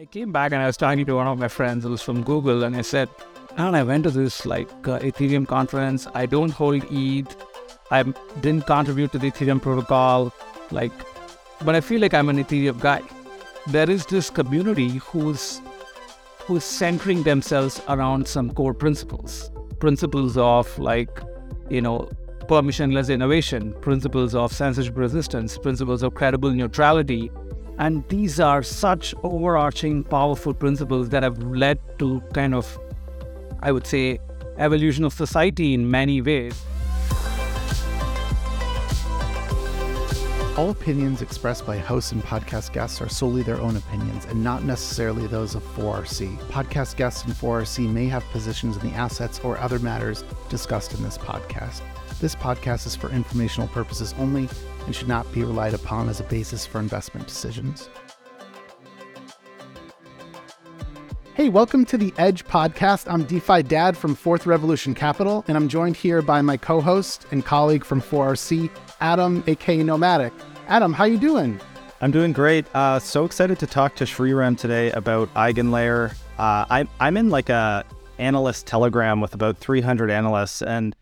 I came back and I was talking to one of my friends who was from Google, and I said, I went to this Ethereum conference. I don't hold ETH. I didn't contribute to the Ethereum protocol. But I feel like I'm an Ethereum guy. There is this community who's centering themselves around some core principles of permissionless innovation, principles of censorship resistance, principles of credible neutrality. And these are such overarching, powerful principles that have led to kind of, I would say, evolution of society in many ways. All opinions expressed by hosts and podcast guests are solely their own opinions and not necessarily those of 4RC. Podcast guests and 4RC may have positions in the assets or other matters discussed in this podcast. This podcast is for informational purposes only and should not be relied upon as a basis for investment decisions. Hey, welcome to the Edge podcast. I'm DeFi Dad from Fourth Revolution Capital, and I'm joined here by my co-host and colleague from 4RC, Adam, aka Nomatic. Adam, how you doing? I'm doing great. So excited to talk to Sreeram today about EigenLayer. I'm in a analyst telegram with about 300 analysts, and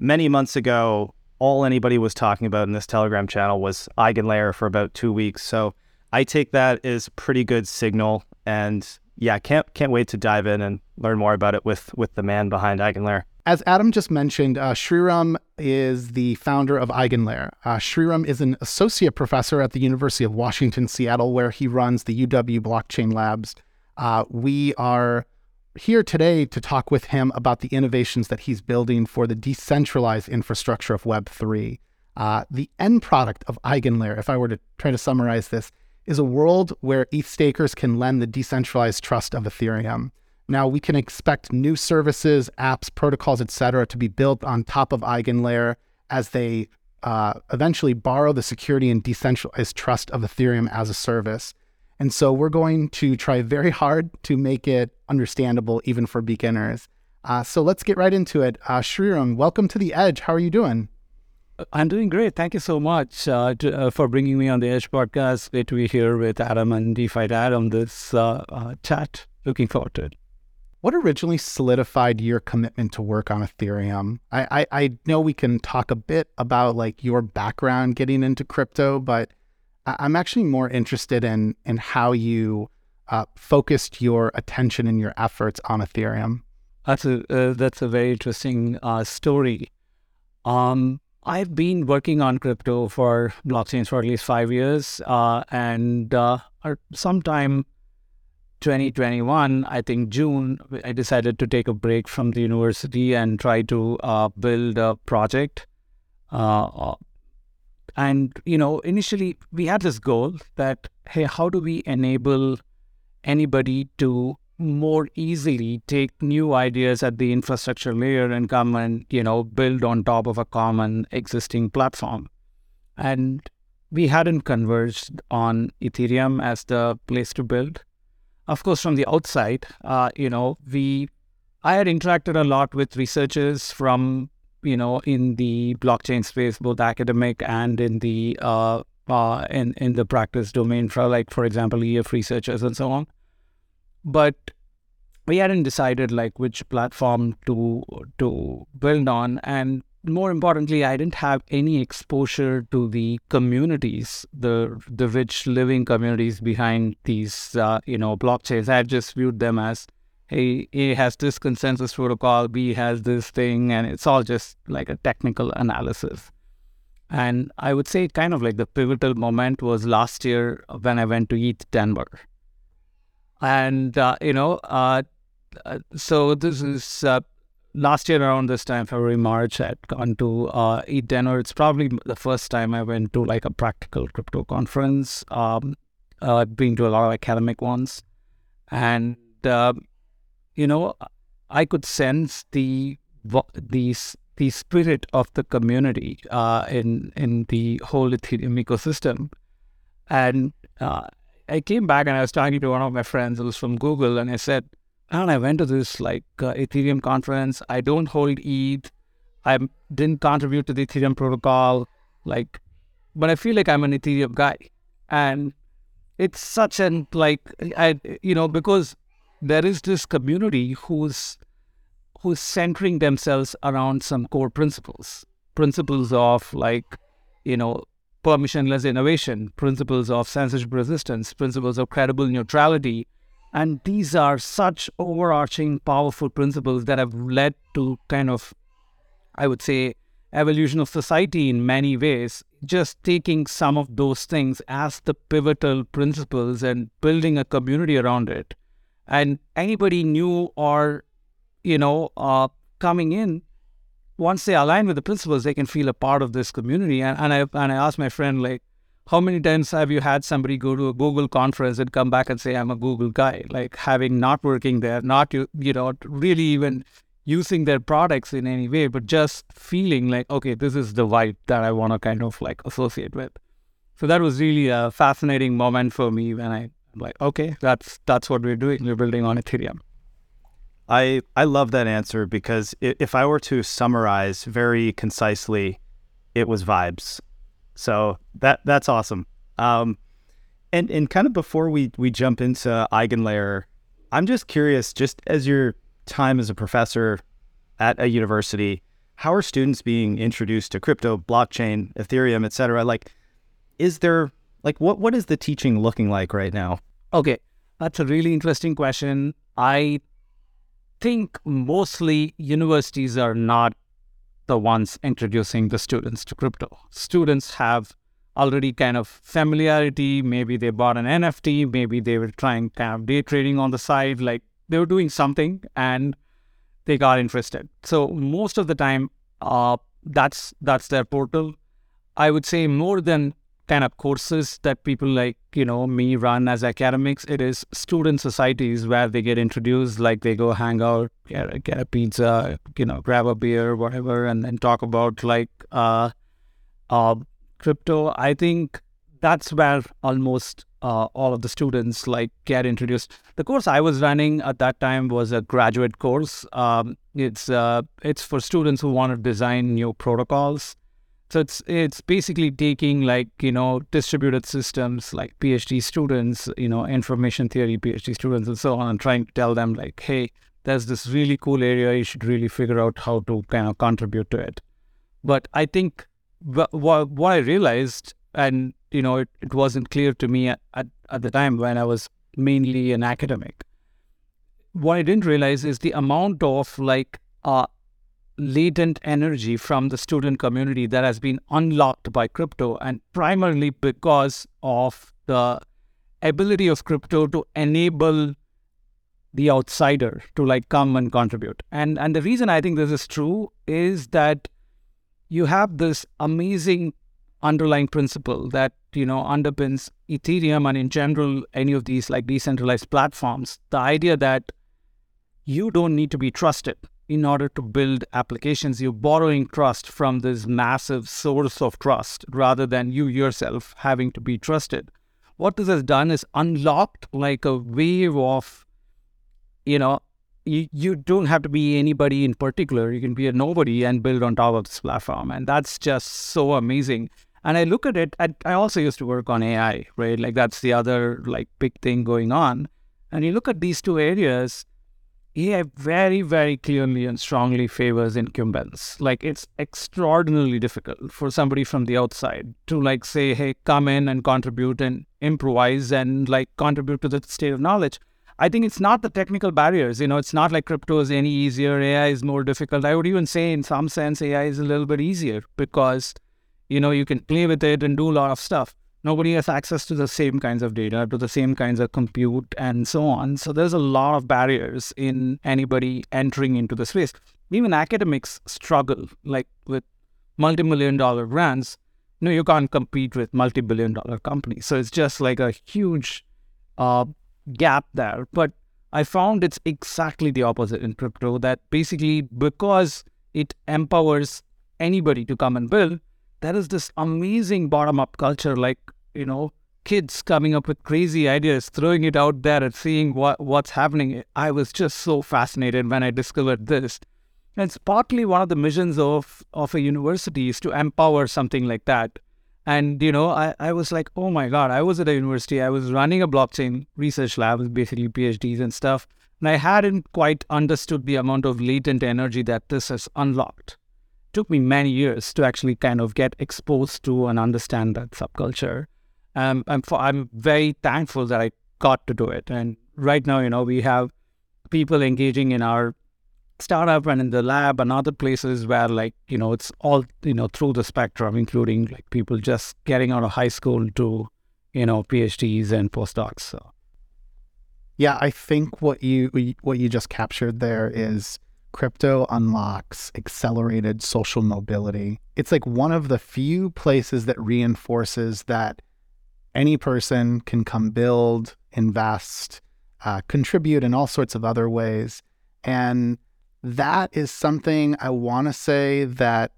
many months ago, all anybody was talking about in this Telegram channel was EigenLayer for about 2 weeks. So I take that as pretty good signal, and yeah, can't wait to dive in and learn more about it with the man behind EigenLayer. As Adam just mentioned, Sreeram is the founder of EigenLayer. Sreeram is an associate professor at the University of Washington Seattle, where he runs the UW Blockchain Labs. We are here today to talk with him about the innovations that he's building for the decentralized infrastructure of Web3. The end product of EigenLayer, if I were to try to summarize this, is a world where ETH stakers can lend the decentralized trust of Ethereum. Now, we can expect new services, apps, protocols, etc., to be built on top of EigenLayer as they eventually borrow the security and decentralized trust of Ethereum as a service. And so we're going to try very hard to make it understandable even for beginners. So let's get right into it. Sreeram, welcome to The Edge. How are you doing? I'm doing great. Thank you so much for bringing me on The Edge podcast. Great to be here with Adam and DeFi Dad on this chat. Looking forward to it. What originally solidified your commitment to work on Ethereum? I know we can talk a bit about your background getting into crypto, but I'm actually more interested in how you focused your attention and your efforts on Ethereum. That's a very interesting story. I've been working on crypto for blockchains for at least 5 years, and sometime 2021, I think June, I decided to take a break from the university and try to build a project. Initially we had this goal that, hey, how do we enable anybody to more easily take new ideas at the infrastructure layer and come and, build on top of a common existing platform? And we hadn't converged on Ethereum as the place to build. Of course, from the outside, I had interacted a lot with researchers from in the blockchain space, both academic and in the in the practice domain, for example, EF researchers and so on. But we hadn't decided which platform to build on, and more importantly, I didn't have any exposure to the communities, the rich living communities behind these blockchains. I just viewed them as, hey, A has this consensus protocol, B has this thing, and it's all just a technical analysis. And I would say kind of the pivotal moment was last year when I went to ETH Denver. And, so this is last year around this time, February, March, I'd gone to ETH Denver. It's probably the first time I went to a practical crypto conference. I've been to a lot of academic ones. And I could sense the spirit of the community in the whole Ethereum ecosystem. And I came back and I was talking to one of my friends who was from Google, and I said, I went to this Ethereum conference. I don't hold ETH. I didn't contribute to the Ethereum protocol. But I feel like I'm an Ethereum guy. And it's such an, like, because there is this community who's centering themselves around some core principles of, like, permissionless innovation, principles of censorship resistance, principles of credible neutrality. And these are such overarching, powerful principles that have led to kind of, I would say, evolution of society in many ways, just taking some of those things as the pivotal principles and building a community around it. And anybody new or, coming in, once they align with the principles, they can feel a part of this community. And I asked my friend, like, how many times have you had somebody go to a Google conference and come back and say, I'm a Google guy, like having not working there, not, really even using their products in any way, but just feeling like, okay, this is the vibe that I want to kind of like associate with. So that was really a fascinating moment for me when I'm like, okay, that's what we're doing. We're building on Ethereum. I love that answer, because if I were to summarize very concisely, it was vibes. So that's awesome. And kind of before we jump into EigenLayer, I'm just curious, just as your time as a professor at a university, how are students being introduced to crypto, blockchain, Ethereum, et cetera? Like, is there, like, what is the teaching looking like right now? Okay, that's a really interesting question. I think mostly universities are not the ones introducing the students to crypto. Students have already kind of familiarity. Maybe they bought an NFT. Maybe they were trying to have day trading on the side. Like, they were doing something and they got interested. So most of the time, that's their portal. I would say more than kind of courses that people like, me run as academics, it is student societies where they get introduced, like they go hang out, get a pizza, grab a beer, whatever, and then talk about like crypto. I think that's where almost all of the students like get introduced. The course I was running at that time was a graduate course. It's for students who want to design new protocols. So it's basically taking like, distributed systems, like PhD students, information theory PhD students and so on, and trying to tell them like, hey, there's this really cool area. You should really figure out how to kind of contribute to it. But I think what I realized, and, it wasn't clear to me at the time when I was mainly an academic, what I didn't realize is the amount of like, latent energy from the student community that has been unlocked by crypto, and primarily because of the ability of crypto to enable the outsider to like come and contribute. And the reason I think this is true is that you have this amazing underlying principle that, underpins Ethereum and in general, any of these like decentralized platforms, the idea that you don't need to be trusted in order to build applications. You're borrowing trust from this massive source of trust rather than you yourself having to be trusted. What this has done is unlocked like a wave of, you don't have to be anybody in particular. You can be a nobody and build on top of this platform. And that's just so amazing. And I look at it, I also used to work on AI, right? Like that's the other like big thing going on. And you look at these two areas, AI very, very clearly and strongly favors incumbents. Like it's extraordinarily difficult for somebody from the outside to like say, hey, come in and contribute and improvise and like contribute to the state of knowledge. I think it's not the technical barriers. It's not like crypto is any easier. AI is more difficult. I would even say in some sense, AI is a little bit easier because, you can play with it and do a lot of stuff. Nobody has access to the same kinds of data, to the same kinds of compute and so on. So there's a lot of barriers in anybody entering into the space. Even academics struggle, like with multi-million-dollar grants. No, you can't compete with multi-billion-dollar companies. So it's just like a huge gap there. But I found it's exactly the opposite in crypto, that basically because it empowers anybody to come and build, there is this amazing bottom-up culture, like, kids coming up with crazy ideas, throwing it out there and seeing what's happening. I was just so fascinated when I discovered this. And it's partly one of the missions of a university is to empower something like that. And, you know, I was like, oh my God, I was at a university. I was running a blockchain research lab, basically PhDs and stuff. And I hadn't quite understood the amount of latent energy that this has unlocked. It took me many years to actually kind of get exposed to and understand that subculture. I'm very thankful that I got to do it. And right now, you know, we have people engaging in our startup and in the lab and other places where, like, you know, it's all, you know, through the spectrum, including like people just getting out of high school to, you know, PhDs and postdocs. So. Yeah, I think what you just captured there is crypto unlocks accelerated social mobility. It's like one of the few places that reinforces that any person can come build, invest, contribute in all sorts of other ways. And that is something I want to say that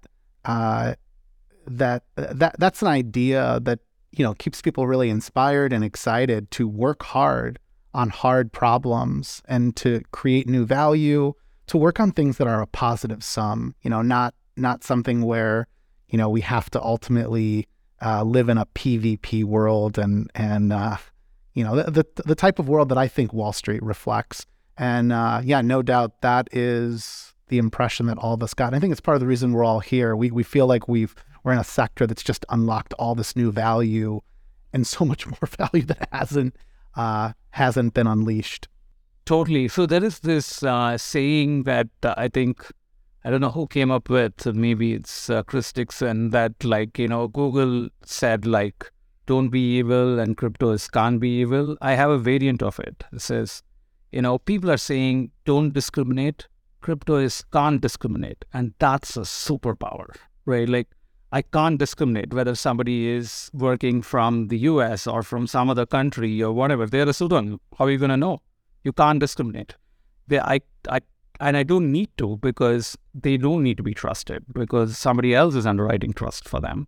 that's an idea that, you know, keeps people really inspired and excited to work hard on hard problems and to create new value, to work on things that are a positive sum, you know, not something where, you know, we have to ultimately live in a PvP world and you know, the type of world that I think Wall Street reflects. And yeah, no doubt that is the impression that all of us got. And I think it's part of the reason we're all here. We feel like we're in a sector that's just unlocked all this new value and so much more value that hasn't been unleashed. Totally. So there is this saying that I think, I don't know who came up with, maybe it's Chris Dixon, that, like, you know, Google said, like, don't be evil and crypto can't be evil. I have a variant of it. It says, you know, people are saying don't discriminate. Crypto can't discriminate. And that's a superpower, right? Like, I can't discriminate whether somebody is working from the US or from some other country or whatever. They're a Sudan. How are you going to know? You can't discriminate. I don't need to, because they don't need to be trusted, because somebody else is underwriting trust for them.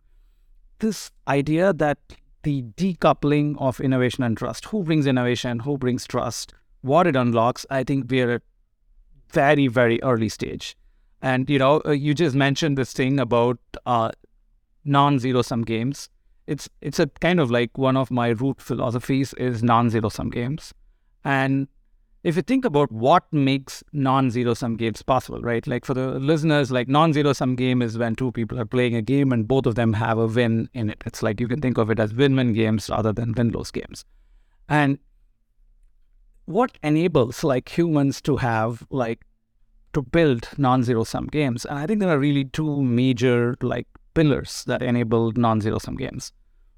This idea that the decoupling of innovation and trust, who brings innovation, who brings trust, what it unlocks, I think we're at a very, very early stage. And, you know, you just mentioned this thing about non-zero-sum games. It's a kind of like one of my root philosophies is non-zero-sum games. And if you think about what makes non-zero-sum games possible, right? Like, for the listeners, like, non-zero-sum game is when two people are playing a game and both of them have a win in it. It's like you can think of it as win-win games rather than win-lose games. And what enables, like, humans to have, like, to build non-zero-sum games? And I think there are really two major, like, pillars that enable non-zero-sum games.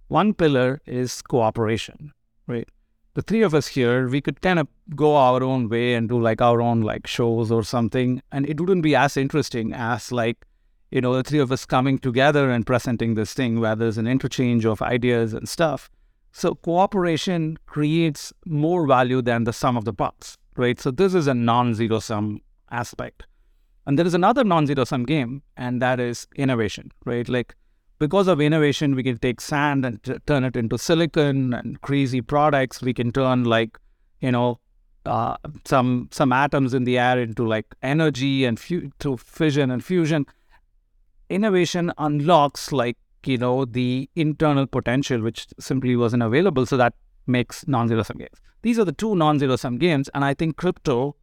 One pillar is cooperation, right? The three of us here, we could kind of go our own way and do, like, our own, like, shows or something. And it wouldn't be as interesting as, like, you know, the three of us coming together and presenting this thing where there's an interchange of ideas and stuff. So cooperation creates more value than the sum of the parts, right? So this is a non-zero-sum aspect. And there is another non-zero-sum game, and that is innovation, right? Like, because of innovation, we can take sand and turn it into silicon and crazy products. We can turn, like, you know, some atoms in the air into, like, energy and through fission and fusion. Innovation unlocks, like, you know, the internal potential, which simply wasn't available. So that makes non-zero-sum games. These are the two non-zero-sum games. And I think crypto,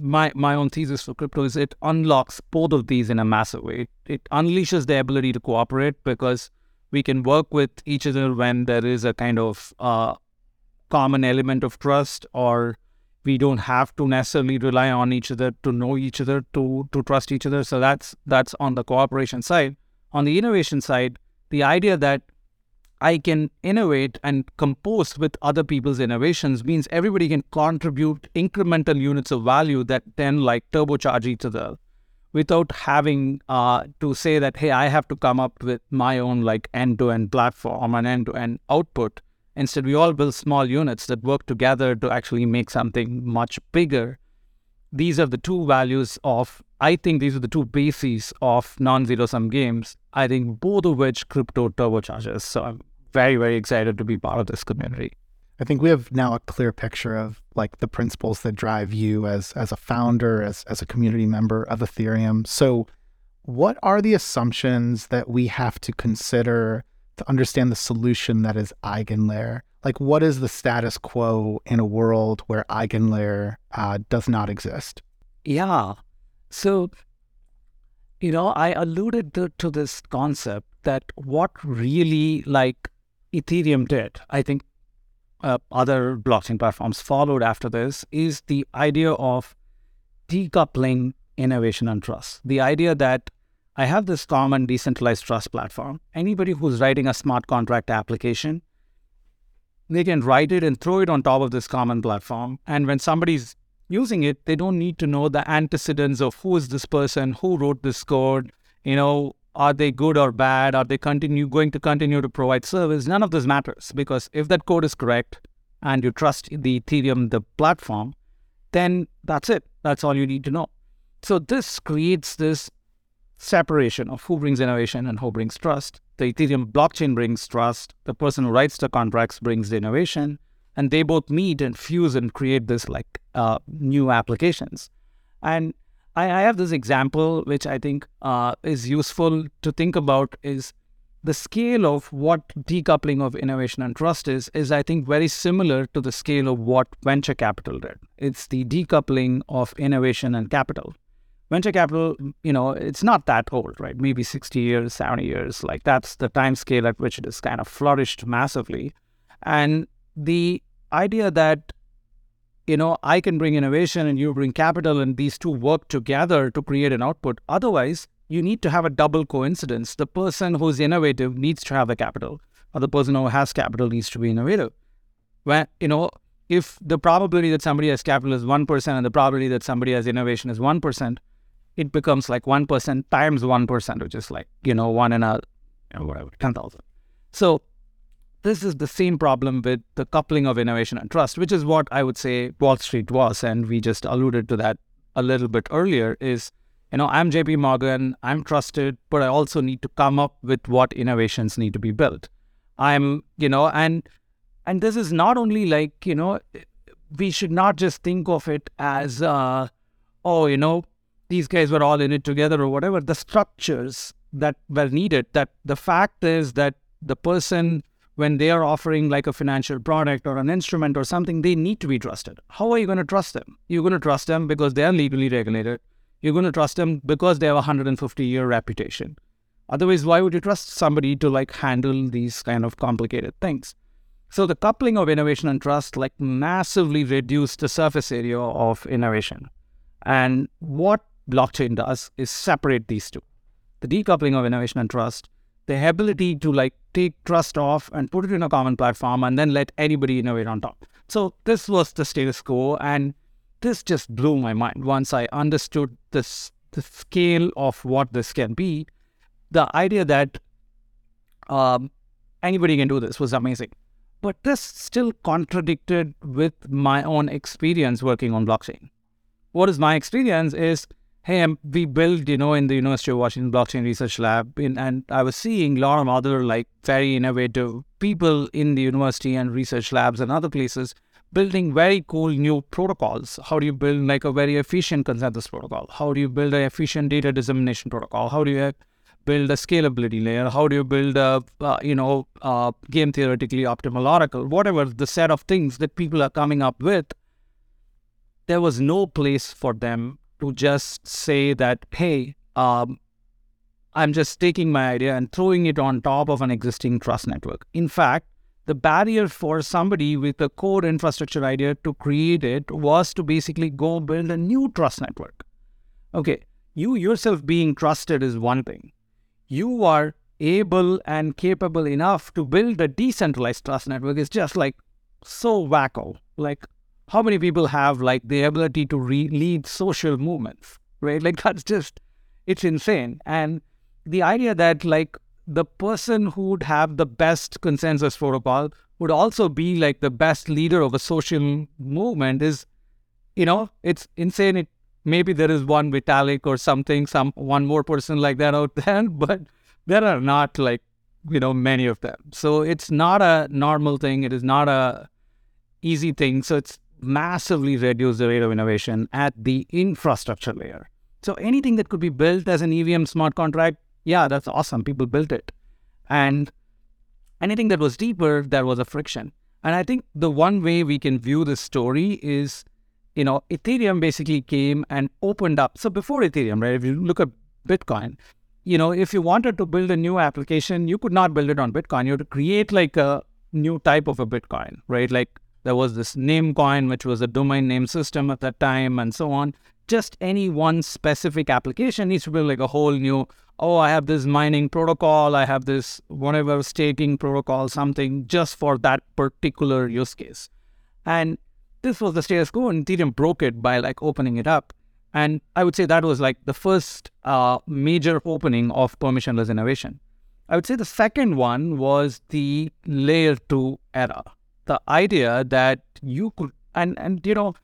my own thesis for crypto is it unlocks both of these in a massive way. It unleashes the ability to cooperate because we can work with each other when there is a kind of common element of trust, or we don't have to necessarily rely on each other to know each other, to trust each other. So that's on the cooperation side. On the innovation side, the idea that I can innovate and compose with other people's innovations means everybody can contribute incremental units of value that then, like, turbocharge each other without having to say that, hey, I have to come up with my own, like, end-to-end platform and end-to-end output. Instead, we all build small units that work together to actually make something much bigger. These are the two values of, I think these are the two bases of non-zero-sum games, I think both of which crypto turbocharges. So I'm very, very excited to be part of this community. I think we have now a clear picture of, like, the principles that drive you as a founder, as a community member of Ethereum. So what are the assumptions that we have to consider to understand the solution that is EigenLayer. Like, what is the status quo in a world where EigenLayer does not exist? Yeah. So, you know, I alluded to this concept that what really, like, Ethereum did, I think other blockchain platforms followed after this, is the idea of decoupling innovation and trust. The idea that I have this common decentralized trust platform. Anybody who's writing a smart contract application, they can write it and throw it on top of this common platform. And when somebody's using it, they don't need to know the antecedents of who is this person, who wrote this code, you know, are they good or bad? Are they going to continue to provide service? None of this matters, because if that code is correct and you trust the Ethereum, the platform, then that's it. That's all you need to know. So this creates this separation of who brings innovation and who brings trust. The Ethereum blockchain brings trust. The person who writes the contracts brings the innovation. And they both meet and fuse and create this, like, new applications. And I have this example, which I think is useful to think about, is the scale of what decoupling of innovation and trust is I think very similar to the scale of what venture capital did. It's the decoupling of innovation and capital. Venture capital, you know, it's not that old, right? Maybe 60 years, 70 years, like that's the time scale at which it has kind of flourished massively. And the idea that, you know, I can bring innovation and you bring capital and these two work together to create an output. Otherwise, you need to have a double coincidence. The person who's innovative needs to have the capital, or the person who has capital needs to be innovative. When, you know, if the probability that somebody has capital is 1% and the probability that somebody has innovation is 1%, it becomes like 1% times 1%, which is like, you know, 10,000. So this is the same problem with the coupling of innovation and trust, which is what I would say Wall Street was. And we just alluded to that a little bit earlier, is, you know, I'm JP Morgan, I'm trusted, but I also need to come up with what innovations need to be built. I'm, you know, and this is not only like, you know, we should not just think of it as, oh, you know, these guys were all in it together or whatever. The structures that were needed, that the fact is that the person, when they are offering like a financial product or an instrument or something, they need to be trusted. How are you going to trust them? You're going to trust them because they are legally regulated. You're going to trust them because they have a 150-year reputation. Otherwise, why would you trust somebody to, like, handle these kind of complicated things? So the coupling of innovation and trust, like, massively reduced the surface area of innovation. And what blockchain does is separate these two. The decoupling of innovation and trust, the ability to, like, take trust off and put it in a common platform and then let anybody innovate on top. So this was the status quo, and this just blew my mind once I understood this, the scale of what this can be. The idea that anybody can do this was amazing. But this still contradicted with my own experience working on blockchain. What is my experience is, hey, we build, you know, in the University of Washington Blockchain Research Lab, and I was seeing a lot of other, like, very innovative people in the university and research labs and other places building very cool new protocols. How do you build, like, a very efficient consensus protocol? How do you build an efficient data dissemination protocol? How do you build a scalability layer? How do you build a, game theoretically optimal oracle? Whatever the set of things that people are coming up with, there was no place for them to just say that, hey, I'm just taking my idea and throwing it on top of an existing trust network. In fact, the barrier for somebody with a core infrastructure idea to create it was to basically go build a new trust network. Okay, you yourself being trusted is one thing. You are able and capable enough to build a decentralized trust network is just, like, so wacko. Like, how many people have, like, the ability to lead social movements, right? Like, that's just, it's insane. And the idea that, like, the person who would have the best consensus protocol would also be, like, the best leader of a social movement is, you know, it's insane. Maybe there is one Vitalik or something, one more person like that out there, but there are not, like, you know, many of them. So it's not a normal thing. It is not a easy thing. So it's massively reduced the rate of innovation at the infrastructure layer. So anything that could be built as an EVM smart contract, yeah, that's awesome. People built it. And anything that was deeper, there was a friction. And I think the one way we can view this story is, you know, Ethereum basically came and opened up. So before Ethereum, right, if you look at Bitcoin, you know, if you wanted to build a new application, you could not build it on Bitcoin. You had to create like a new type of a Bitcoin, right? Like there was this Namecoin, which was a domain name system at that time and so on. Just any one specific application needs to build like a whole new, oh, I have this mining protocol, I have this whatever staking protocol, something just for that particular use case. And this was the status quo, and Ethereum broke it by like opening it up. And I would say that was like the first major opening of permissionless innovation. I would say the second one was the layer 2 era. The idea that you could, and you know,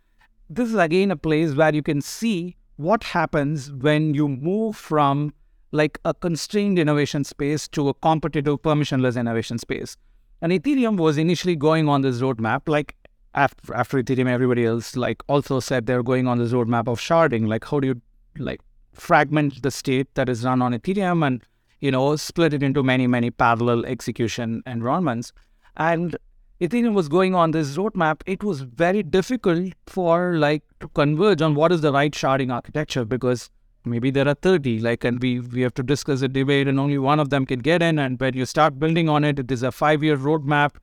this is again a place where you can see what happens when you move from like a constrained innovation space to a competitive permissionless innovation space. And Ethereum was initially going on this roadmap, like after Ethereum, everybody else like also said they're going on this roadmap of sharding. Like, how do you like fragment the state that is run on Ethereum and, you know, split it into many, many parallel execution environments? And Ethereum was going on this roadmap. It was very difficult for like to converge on what is the right sharding architecture, because maybe there are 30, like, and we have to discuss a debate and only one of them can get in. And when you start building on it, it is a 5-year roadmap.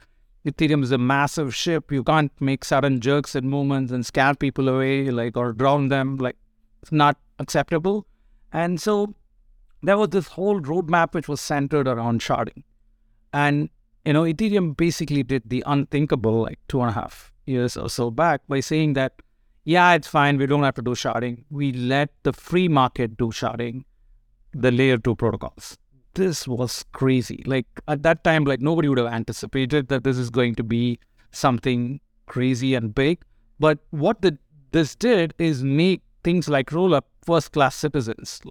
Ethereum is a massive ship. You can't make sudden jerks and movements and scare people away, like, or drown them. Like, it's not acceptable. And so there was this whole roadmap which was centered around sharding. And, you know, Ethereum basically did the unthinkable like 2.5 years or so back by saying that, yeah, it's fine. We don't have to do sharding. We let the free market do sharding, the layer 2 protocols. This was crazy. Like at that time, like nobody would have anticipated that this is going to be something crazy and big. But what this did is make things like roll-up first-class citizens.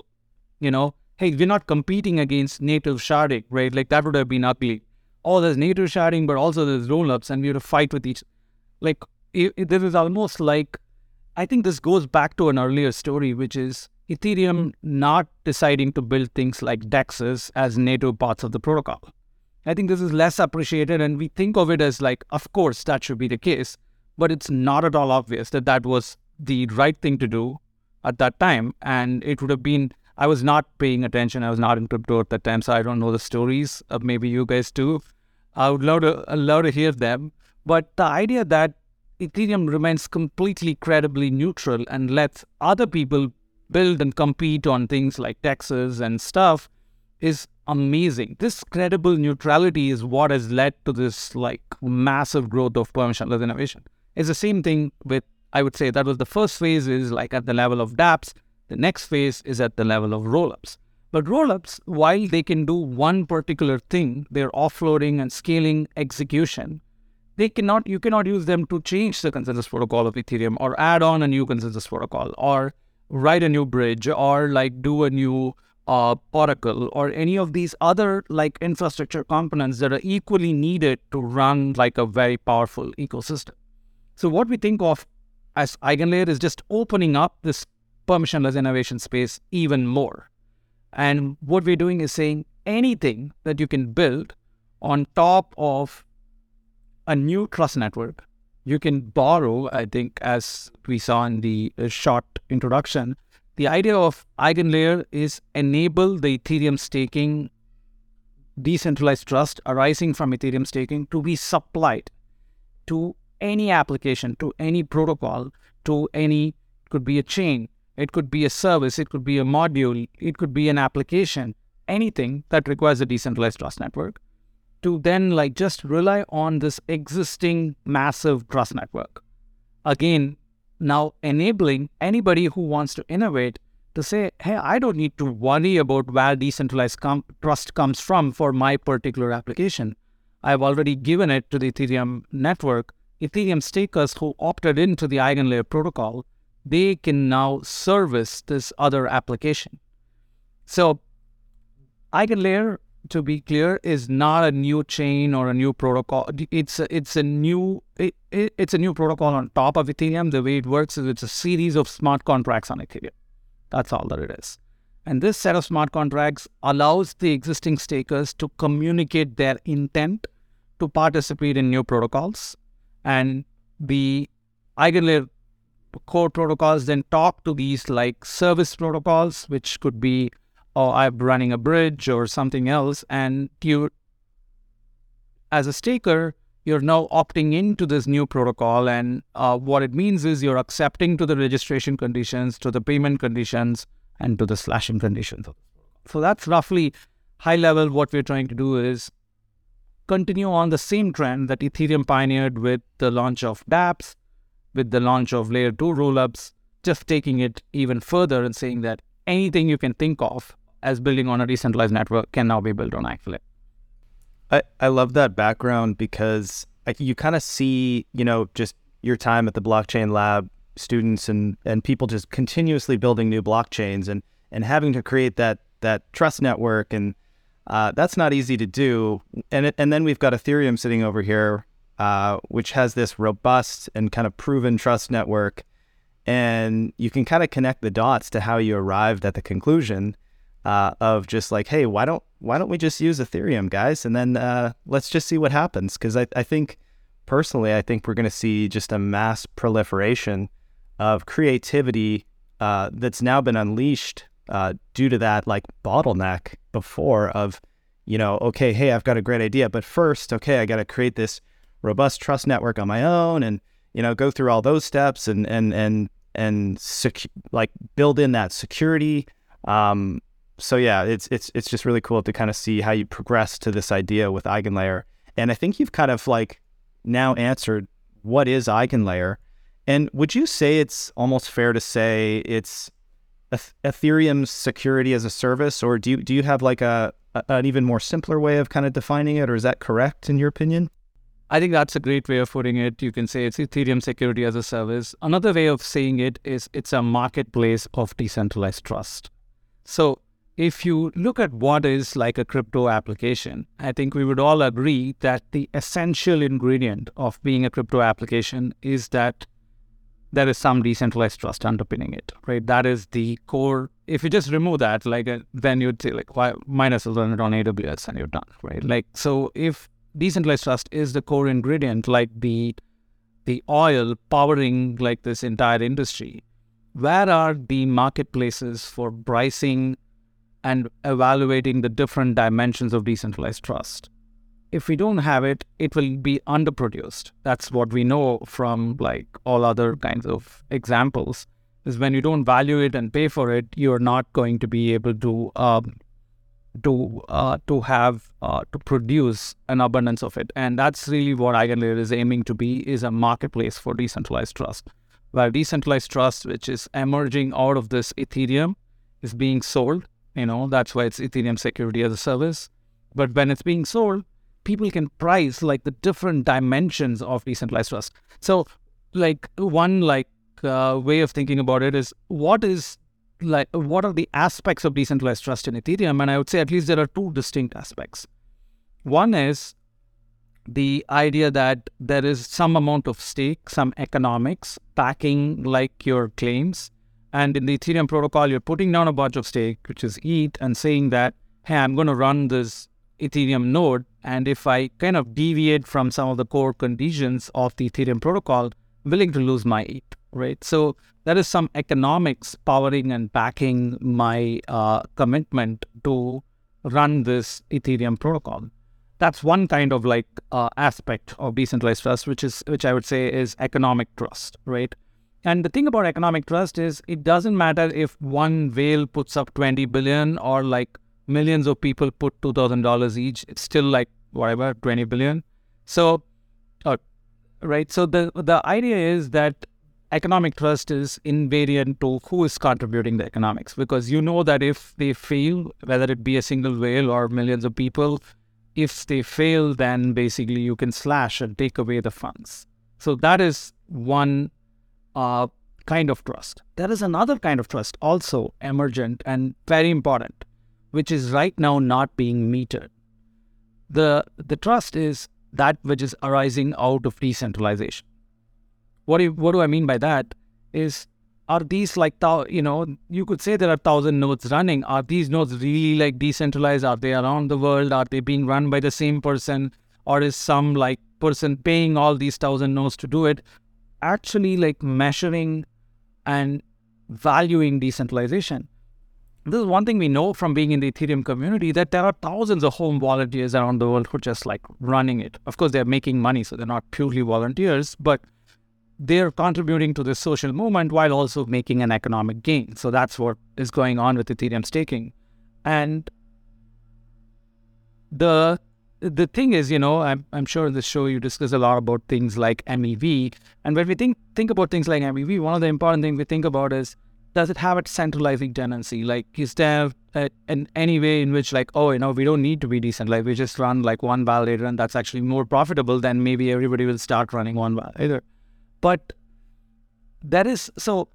You know, hey, we're not competing against native sharding, right? Like that would have been ugly. Oh, there's native sharding, but also there's roll-ups, and we have to fight with each. Like this is almost like, I think this goes back to an earlier story, which is Ethereum not deciding to build things like DEXs as native parts of the protocol. I think this is less appreciated, and we think of it as like, of course, that should be the case, but it's not at all obvious that that was the right thing to do at that time. And it would have been, I was not paying attention. I was not in crypto at that time, so I don't know the stories. Maybe you guys do. I would love to hear them. But the idea that Ethereum remains completely credibly neutral and lets other people build and compete on things like DEXs and stuff is amazing. This credible neutrality is what has led to this like massive growth of permissionless innovation. It's the same thing with, I would say that was the first phase is like at the level of dApps. The next phase is at the level of rollups. But rollups, while they can do one particular thing, they're offloading and scaling execution. You cannot use them to change the consensus protocol of Ethereum or add on a new consensus protocol or write a new bridge or like do a new oracle or any of these other like infrastructure components that are equally needed to run like a very powerful ecosystem. So what we think of as EigenLayer is just opening up this permissionless innovation space even more. And what we're doing is saying anything that you can build on top of a new trust network, you can borrow, I think, as we saw in the short introduction, the idea of EigenLayer is enable the Ethereum staking, decentralized trust arising from Ethereum staking to be supplied to any application, to any protocol, to any, could be a chain, it could be a service, it could be a module, it could be an application, anything that requires a decentralized trust network, to then like just rely on this existing massive trust network. Again, now enabling anybody who wants to innovate to say, hey, I don't need to worry about where decentralized trust comes from for my particular application. I've already given it to the Ethereum network. Ethereum stakers who opted into the EigenLayer protocol, they can now service this other application. So EigenLayer, to be clear, is not a new chain or a new protocol. It's a new protocol on top of Ethereum. The way it works is it's a series of smart contracts on Ethereum. That's all that it is. And this set of smart contracts allows the existing stakers to communicate their intent to participate in new protocols. And the EigenLayer core protocols then talk to these like service protocols, which could be, oh, I'm running a bridge or something else. And you, as a staker, you're now opting into this new protocol. And what it means is you're accepting to the registration conditions, to the payment conditions, and to the slashing conditions. So that's roughly high level. What we're trying to do is continue on the same trend that Ethereum pioneered with the launch of dApps, with the launch of layer 2 rollups, just taking it even further and saying that anything you can think of as building on a decentralized network can now be built on EigenLayer. I love that background because you kind of see, you know, just your time at the blockchain lab, students and people just continuously building new blockchains and having to create that trust network, and that's not easy to do. And then we've got Ethereum sitting over here, which has this robust and kind of proven trust network, and you can kind of connect the dots to how you arrived at the conclusion of just like, hey, why don't we just use Ethereum, guys, and then let's just see what happens, because I think we're going to see just a mass proliferation of creativity that's now been unleashed due to that like bottleneck before of, you know, okay, hey, I've got a great idea, but first, okay, I got to create this robust trust network on my own and, you know, go through all those steps and build in that security. So yeah, it's just really cool to kind of see how you progress to this idea with EigenLayer. And I think you've kind of like now answered what is EigenLayer. And would you say it's almost fair to say it's Ethereum's security as a service, or do you have like an even more simpler way of kind of defining it, or is that correct in your opinion? I think that's a great way of putting it. You can say it's Ethereum security as a service. Another way of saying it is it's a marketplace of decentralized trust. So if you look at what is like a crypto application, I think we would all agree that the essential ingredient of being a crypto application is that there is some decentralized trust underpinning it, right? That is the core. If you just remove that, like, then you'd say, like, why might as well run it on AWS and you're done, right? Like, so if decentralized trust is the core ingredient, like the oil powering like this entire industry, where are the marketplaces for pricing and evaluating the different dimensions of decentralized trust? If we don't have it, it will be underproduced. That's what we know from like all other kinds of examples, is when you don't value it and pay for it, you're not going to be able to produce an abundance of it. And that's really what EigenLayer is aiming to be, is a marketplace for decentralized trust, where decentralized trust, which is emerging out of this Ethereum, is being sold. You know, that's why it's Ethereum security as a service. But when it's being sold, people can price like the different dimensions of decentralized trust. So like one like way of thinking about it is what are the aspects of decentralized trust in Ethereum? And I would say at least there are two distinct aspects. One is the idea that there is some amount of stake, some economics backing like your claims. And in the Ethereum protocol, you're putting down a bunch of stake, which is ETH, and saying that, hey, I'm going to run this Ethereum node, and if I kind of deviate from some of the core conditions of the Ethereum protocol, willing to lose my ETH, right? So there is some economics powering and backing my commitment to run this Ethereum protocol. That's one kind of like aspect of decentralized trust, which I would say is economic trust, right? And the thing about economic trust is it doesn't matter if one whale puts up 20 billion or like millions of people put $2,000 each. It's still like whatever, 20 billion. So, right. So the idea is that economic trust is invariant to who is contributing the economics, because you know that if they fail, whether it be a single whale or millions of people, if they fail, then basically you can slash and take away the funds. So that is one kind of trust. There is another kind of trust also emergent and very important, which is right now not being metered. The trust is that which is arising out of decentralization. What do I mean by that is are these like, you could say there are 1,000 nodes running. Are these nodes really like decentralized? Are they around the world? Are they being run by the same person? Or is some like person paying all these 1,000 nodes to do it? Actually like measuring and valuing decentralization. This is one thing we know from being in the Ethereum community, that there are thousands of home volunteers around the world who are just like running it. Of course, they're making money, so they're not purely volunteers, but they're contributing to the social movement while also making an economic gain. So that's what is going on with Ethereum staking. And the thing is, I'm sure in this show you discuss a lot about things like MEV. And when we think about things like MEV, one of the important things we think about is, does it have a centralizing tendency? Like, is there any way in which, like, we don't need to be decentralized. We just run like one validator, and that's actually more profitable than maybe everybody will start running one validator. But that is, so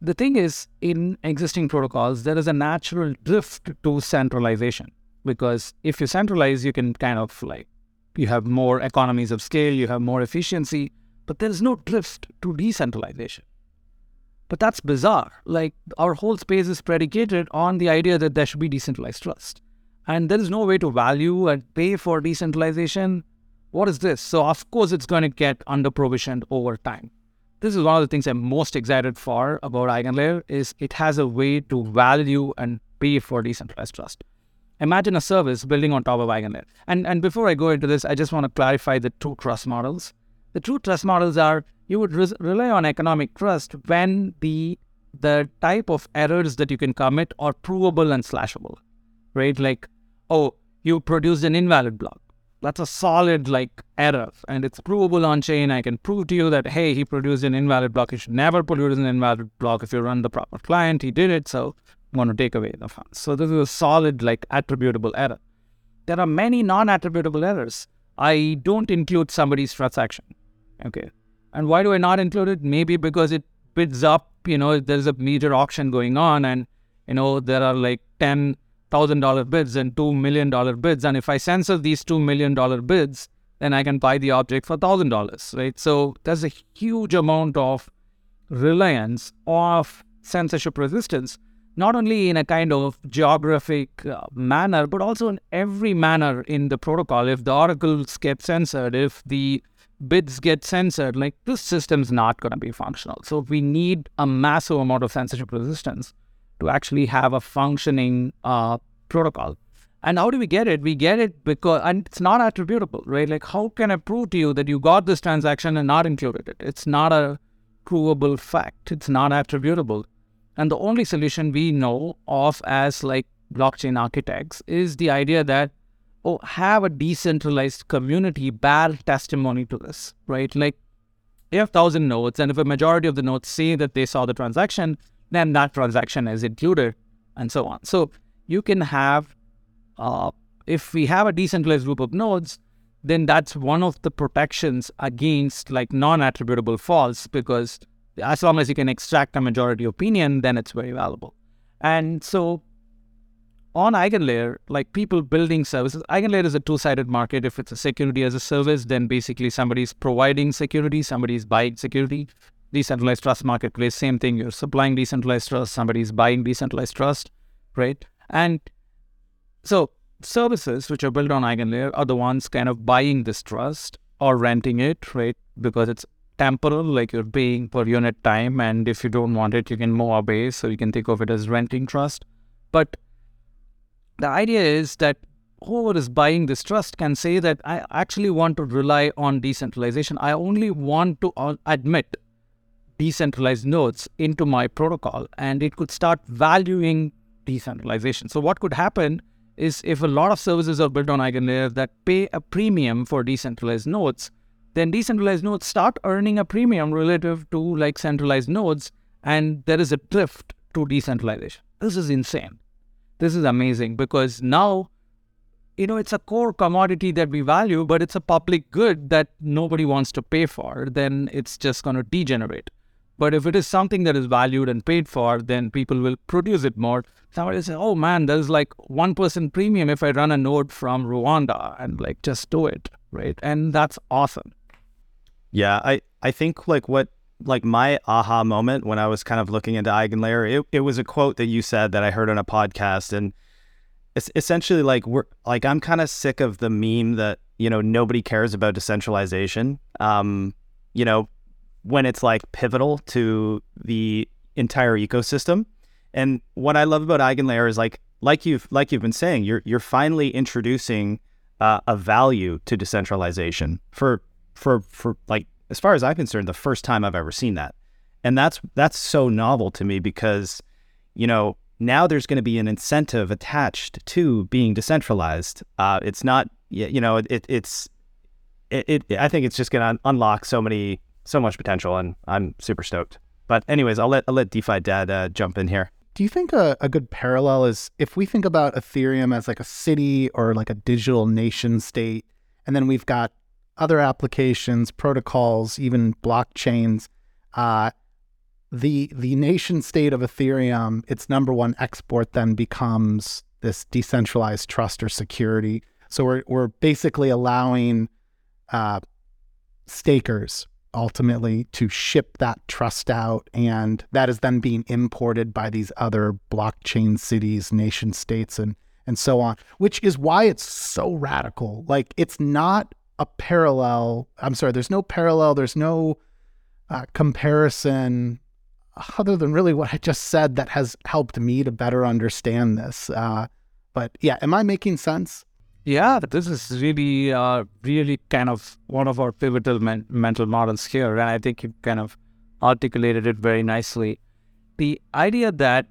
the thing is, in existing protocols, there is a natural drift to centralization, because if you centralize, you can kind of like, you have more economies of scale, you have more efficiency, but there's no drift to decentralization. But that's bizarre. Like, our whole space is predicated on the idea that there should be decentralized trust. And there is no way to value and pay for decentralization. What is this? So, of course, it's going to get under-provisioned over time. This is one of the things I'm most excited for about EigenLayer, is it has a way to value and pay for decentralized trust. Imagine a service building on top of EigenLayer. And before I go into this, I just want to clarify the two trust models. The true trust models are, you would rely on economic trust when the type of errors that you can commit are provable and slashable, right? Like, you produced an invalid block. That's a solid, like, error, and it's provable on-chain. I can prove to you that, hey, he produced an invalid block. You should never produce an invalid block. If you run the proper client, he did it, so I'm going to take away the funds. So this is a solid, like, attributable error. There are many non-attributable errors. I don't include somebody's transaction, okay? And why do I not include it? Maybe because it bids up, there's a major auction going on, and, there are like $10,000 bids and $2 million bids. And if I censor these $2 million bids, then I can buy the object for $1,000, right? So there's a huge amount of reliance of censorship resistance, not only in a kind of geographic manner, but also in every manner in the protocol. If the oracles get censored, if the bids get censored, like, this system's not going to be functional. So we need a massive amount of censorship resistance to actually have a functioning protocol. And how do we get it? We get it because, and it's not attributable, right? Like, how can I prove to you that you got this transaction and not included it? It's not a provable fact. It's not attributable. And the only solution we know of as like blockchain architects is the idea that, have a decentralized community bear testimony to this, right? Like, you have 1,000 nodes, and if a majority of the nodes say that they saw the transaction, then that transaction is included, and so on. So you can have, if we have a decentralized group of nodes, then that's one of the protections against like non-attributable faults, because as long as you can extract a majority opinion, then it's very valuable. And so, on EigenLayer, like, people building services, EigenLayer is a two-sided market. If it's a security as a service, then basically somebody's providing security, somebody's buying security. Decentralized trust marketplace, same thing. You're supplying decentralized trust, somebody's buying decentralized trust, right? And so services which are built on EigenLayer are the ones kind of buying this trust or renting it, right? Because it's temporal, like, you're paying per unit time, and if you don't want it, you can move away, so you can think of it as renting trust. But the idea is that whoever is buying this trust can say that I actually want to rely on decentralization. I only want to admit decentralized nodes into my protocol, and it could start valuing decentralization. So what could happen is, if a lot of services are built on EigenLayer that pay a premium for decentralized nodes, then decentralized nodes start earning a premium relative to like centralized nodes, and there is a drift to decentralization. This is insane. This is amazing, because now, it's a core commodity that we value, but it's a public good that nobody wants to pay for. Then it's just going to degenerate. But if it is something that is valued and paid for, then people will produce it more. Somebody says, oh man, there's like 1% premium if I run a node from Rwanda, and like, just do it, right? And that's awesome. Yeah, I think like what like my aha moment when I was kind of looking into EigenLayer, it was a quote that you said that I heard on a podcast, and it's essentially like I'm kind of sick of the meme that, you know, nobody cares about decentralization. You know, when it's like pivotal to the entire ecosystem. And what I love about EigenLayer is like you've been saying, you're finally introducing a value to decentralization for like, as far as I'm concerned, the first time I've ever seen that. And that's so novel to me because, you know, now there's going to be an incentive attached to being decentralized. It's not, you know, I think it's just going to unlock so much potential, and I'm super stoked. But anyways, I'll let DeFi Dad jump in here. Do you think a good parallel is if we think about Ethereum as like a city or like a digital nation state, and then we've got other applications, protocols, even blockchains, the nation state of Ethereum, its number one export then becomes this decentralized trust or security. So we're basically allowing stakers ultimately to ship that trust out, and that is then being imported by these other blockchain cities, nation states, and so on, which is why it's so radical. Like, it's not a parallel. I'm sorry, there's no parallel. There's no comparison other than really what I just said that has helped me to better understand this. But yeah, am I making sense? Yeah, this is really, really kind of one of our pivotal mental models here. And I think you kind of articulated it very nicely. The idea that,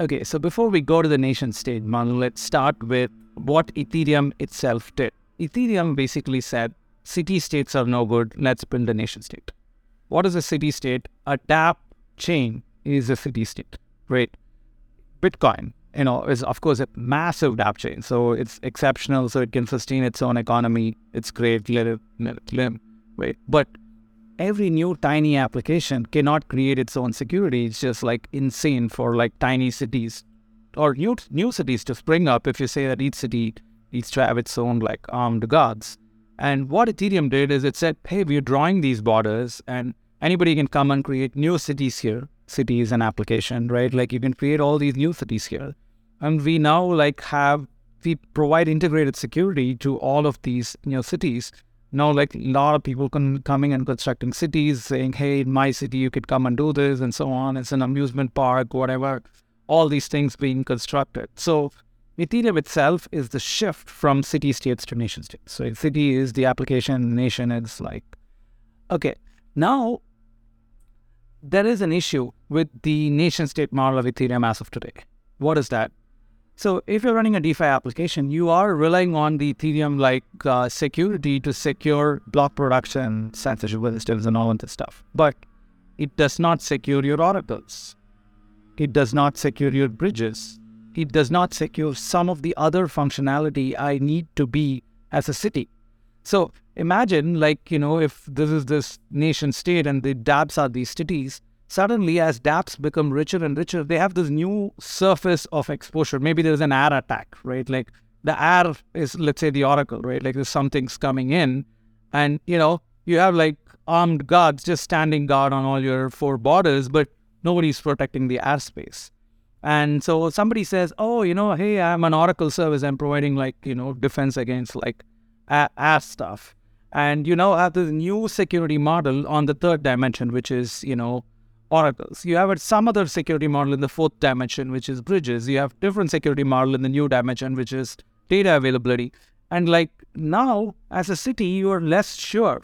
okay, so before we go to the nation state model, let's start with what Ethereum itself did. Ethereum basically said, city states are no good, let's build a nation state. What is a city state? A dApp chain is a city state, right? Bitcoin, you know, is of course a massive dApp chain, so it's exceptional, so it can sustain its own economy. It's great, let it live, right? But every new tiny application cannot create its own security. It's just like insane for like tiny cities or new cities to spring up if you say that each city needs to have its own like armed guards. And what Ethereum did is it said, hey, we're drawing these borders, and anybody can come and create new cities here. Cities and application, right? Like, you can create all these new cities here. And we now like we provide integrated security to all of these new cities. Now, like, a lot of people coming and constructing cities, saying, hey, in my city, you could come and do this, and so on. It's an amusement park, whatever, all these things being constructed. So Ethereum itself is the shift from city-states to nation-states. So city is the application, nation is like, okay. Now, there is an issue with the nation-state model of Ethereum as of today. What is that? So if you're running a DeFi application, you are relying on the Ethereum-like security to secure block production, censorship resistance, and all of this stuff. But it does not secure your oracles. It does not secure your bridges. It does not secure some of the other functionality I need to be as a city. So imagine, like, you know, if this is this nation state and the dApps are these cities, suddenly as dApps become richer and richer, they have this new surface of exposure. Maybe there's an air attack, right? Like, the air is, let's say, the oracle, right? Like, there's something's coming in, and, you know, you have like armed guards just standing guard on all your four borders, but nobody's protecting the airspace. And so somebody says, oh, you know, hey, I'm an oracle service. I'm providing, like, you know, defense against like air stuff. And you now have this new security model on the third dimension, which is, you know, oracles. You have some other security model in the fourth dimension, which is bridges. You have different security model in the new dimension, which is data availability. And like, now as a city, you are less sure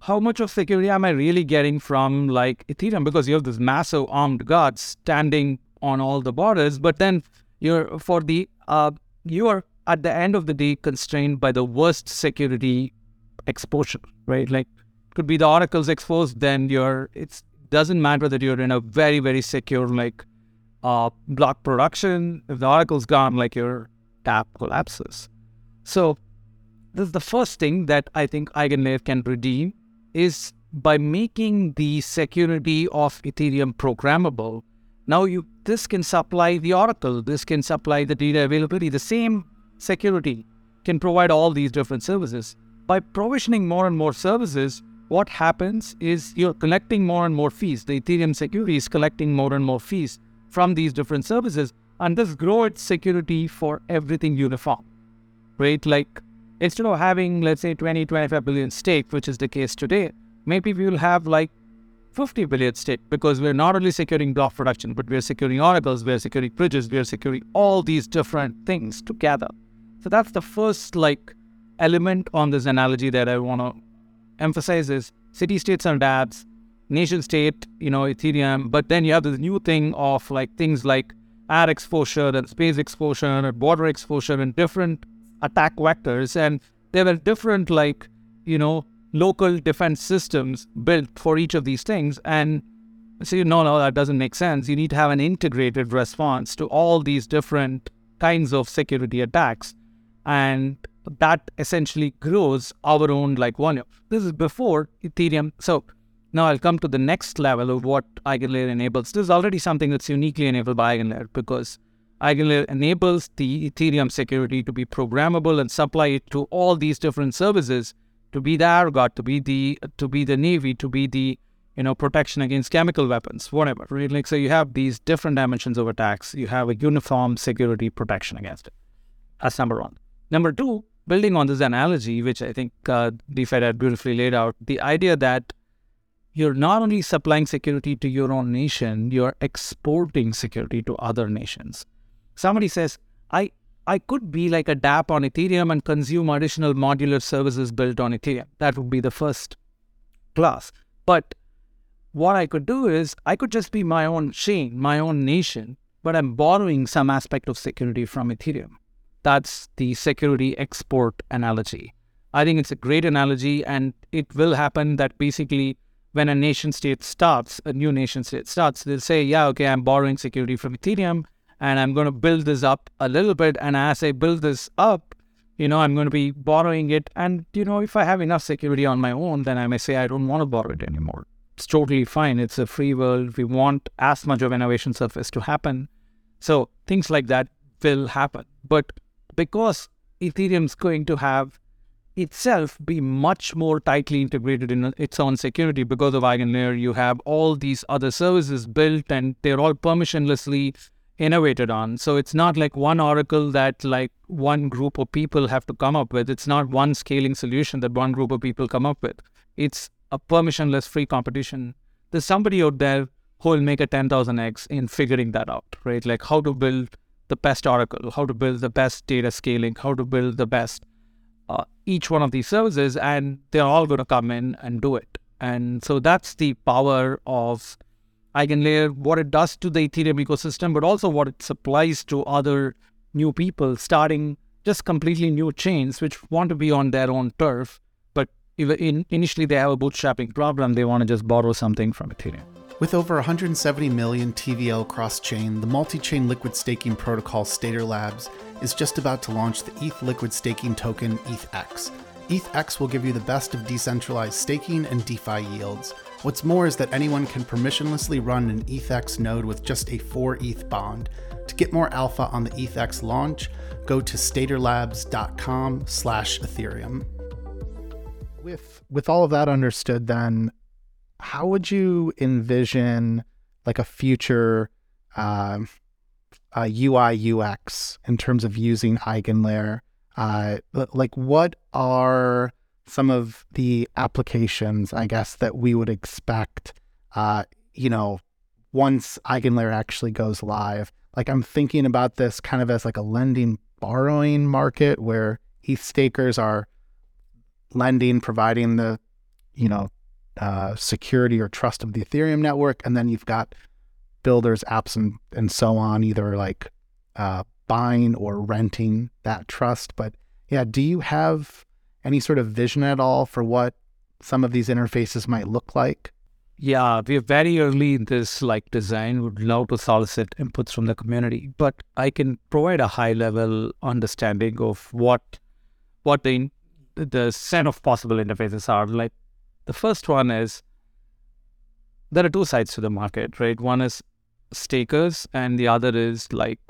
how much of security am I really getting from like Ethereum, because you have this massive armed guards standing on all the borders, but then you are at the end of the day constrained by the worst security exposure, right? Like, could be the oracles exposed, then it doesn't matter that you're in a very, very secure like block production. If the oracle's gone, like, your dApp collapses. So this is the first thing that I think EigenLayer can redeem, is by making the security of Ethereum programmable. Now this can supply the oracle, this can supply the data availability, the same security can provide all these different services. By provisioning more and more services, what happens is you're collecting more and more fees. The Ethereum security is collecting more and more fees from these different services, and this grow its security for everything uniform, right? Like, instead of having, let's say, 20, 25 billion stake, which is the case today, maybe we'll have like 50 billion stake, because we're not only securing block production, but we're securing oracles, we're securing bridges, we're securing all these different things together. So that's the first like element on this analogy that I want to emphasize is city-states and dApps, nation-state, you know, Ethereum, but then you have this new thing of like things like ad exposure and space exposure and border exposure and different attack vectors, and there were different like, you know, local defense systems built for each of these things. And so, no, that doesn't make sense. You need to have an integrated response to all these different kinds of security attacks. And that essentially grows our own like one. This is before Ethereum. So now I'll come to the next level of what EigenLayer enables. This is already something that's uniquely enabled by EigenLayer, because EigenLayer enables the Ethereum security to be programmable and supply it to all these different services, to be the air guard, to be the navy, to be the, you know, protection against chemical weapons, whatever, right? Like, so you have these different dimensions of attacks. You have a uniform security protection against it. That's number one. Number two, building on this analogy, which I think DeFi had beautifully laid out, the idea that you're not only supplying security to your own nation, you're exporting security to other nations. Somebody says, I could be like a dApp on Ethereum and consume additional modular services built on Ethereum. That would be the first class. But what I could do is I could just be my own chain, my own nation, but I'm borrowing some aspect of security from Ethereum. That's the security export analogy. I think it's a great analogy, and it will happen that basically when a nation state starts, a new nation state starts, they'll say, yeah, okay, I'm borrowing security from Ethereum, and I'm going to build this up a little bit. And as I build this up, you know, I'm going to be borrowing it. And, you know, if I have enough security on my own, then I may say, I don't want to borrow it anymore. It's totally fine. It's a free world. We want as much of innovation surface to happen. So things like that will happen. But because Ethereum's going to have itself be much more tightly integrated in its own security because of EigenLayer, you have all these other services built and they're all permissionlessly innovated on. So it's not like one oracle that like one group of people have to come up with. It's not one scaling solution that one group of people come up with. It's a permissionless free competition. There's somebody out there who will make a 10,000x in figuring that out, right? Like how to build the best oracle, how to build the best data scaling, how to build the best each one of these services, and they're all going to come in and do it. And so that's the power of EigenLayer, what it does to the Ethereum ecosystem, but also what it supplies to other new people, starting just completely new chains which want to be on their own turf. But initially they have a bootstrapping problem. They want to just borrow something from Ethereum. With over 170 million TVL across chain, the multi-chain liquid staking protocol Stader Labs is just about to launch the ETH liquid staking token ETHX. ETHX will give you the best of decentralized staking and DeFi yields. What's more is that anyone can permissionlessly run an ETHX node with just a 4 ETH bond. To get more alpha on the ETHX launch, go to staderlabs.com/Ethereum. With all of that understood, then, how would you envision like a future UI UX in terms of using EigenLayer? Like what are some of the applications, I guess, that we would expect, you know, once EigenLayer actually goes live? Like, I'm thinking about this kind of as like a lending borrowing market where ETH stakers are lending, providing the, you know, security or trust of the Ethereum network. And then you've got builders, apps, and so on, either like buying or renting that trust. But yeah, do you have any sort of vision at all for what some of these interfaces might look like? Yeah, we're very early in this like design. Would love to solicit inputs from the community, but I can provide a high-level understanding of what the set of possible interfaces are. Like the first one is there are two sides to the market, right? One is stakers, and the other is like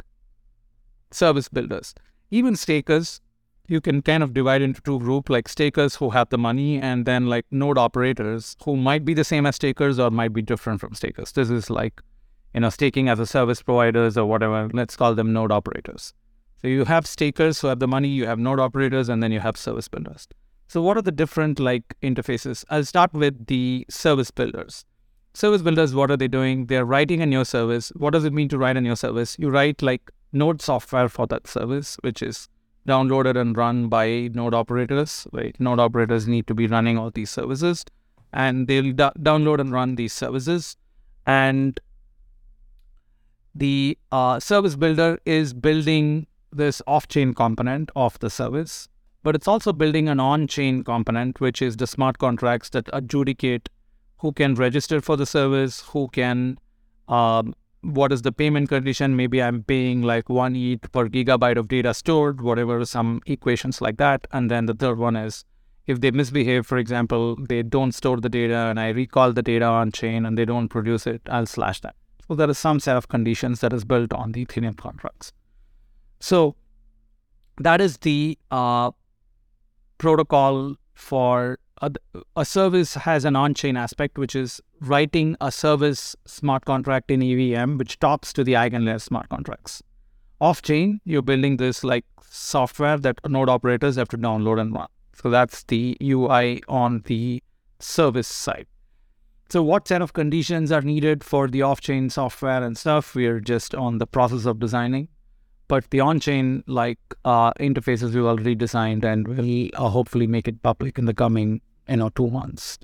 service builders. Even stakers you can kind of divide into two groups, like stakers who have the money, and then like node operators who might be the same as stakers or might be different from stakers. This is like, you know, staking as a service providers or whatever. Let's call them node operators. So you have stakers who have the money, you have node operators, and then you have service builders. So what are the different like interfaces? I'll start with the service builders. Service builders, what are they doing? They're writing a new service. What does it mean to write a new service? You write like node software for that service, which is downloaded and run by node operators. Right? Node operators need to be running all these services, and they'll download and run these services. And the service builder is building this off-chain component of the service, but it's also building an on-chain component, which is the smart contracts that adjudicate who can register for the service, who can, what is the payment condition. Maybe I'm paying like 1 ETH per gigabyte of data stored, whatever, some equations like that. And then the third one is if they misbehave, for example, they don't store the data and I recall the data on chain and they don't produce it, I'll slash that. So there is some set of conditions that is built on the Ethereum contracts. So that is the protocol for a service. Has an on-chain aspect, which is writing a service smart contract in EVM, which talks to the EigenLayer smart contracts. Off-chain, you're building this like software that node operators have to download and run. So that's the UI on the service side. So what set of conditions are needed for the off-chain software and stuff? We are just on the process of designing. But the on-chain like interfaces we've already designed, and we'll hopefully make it public in the coming 2 months.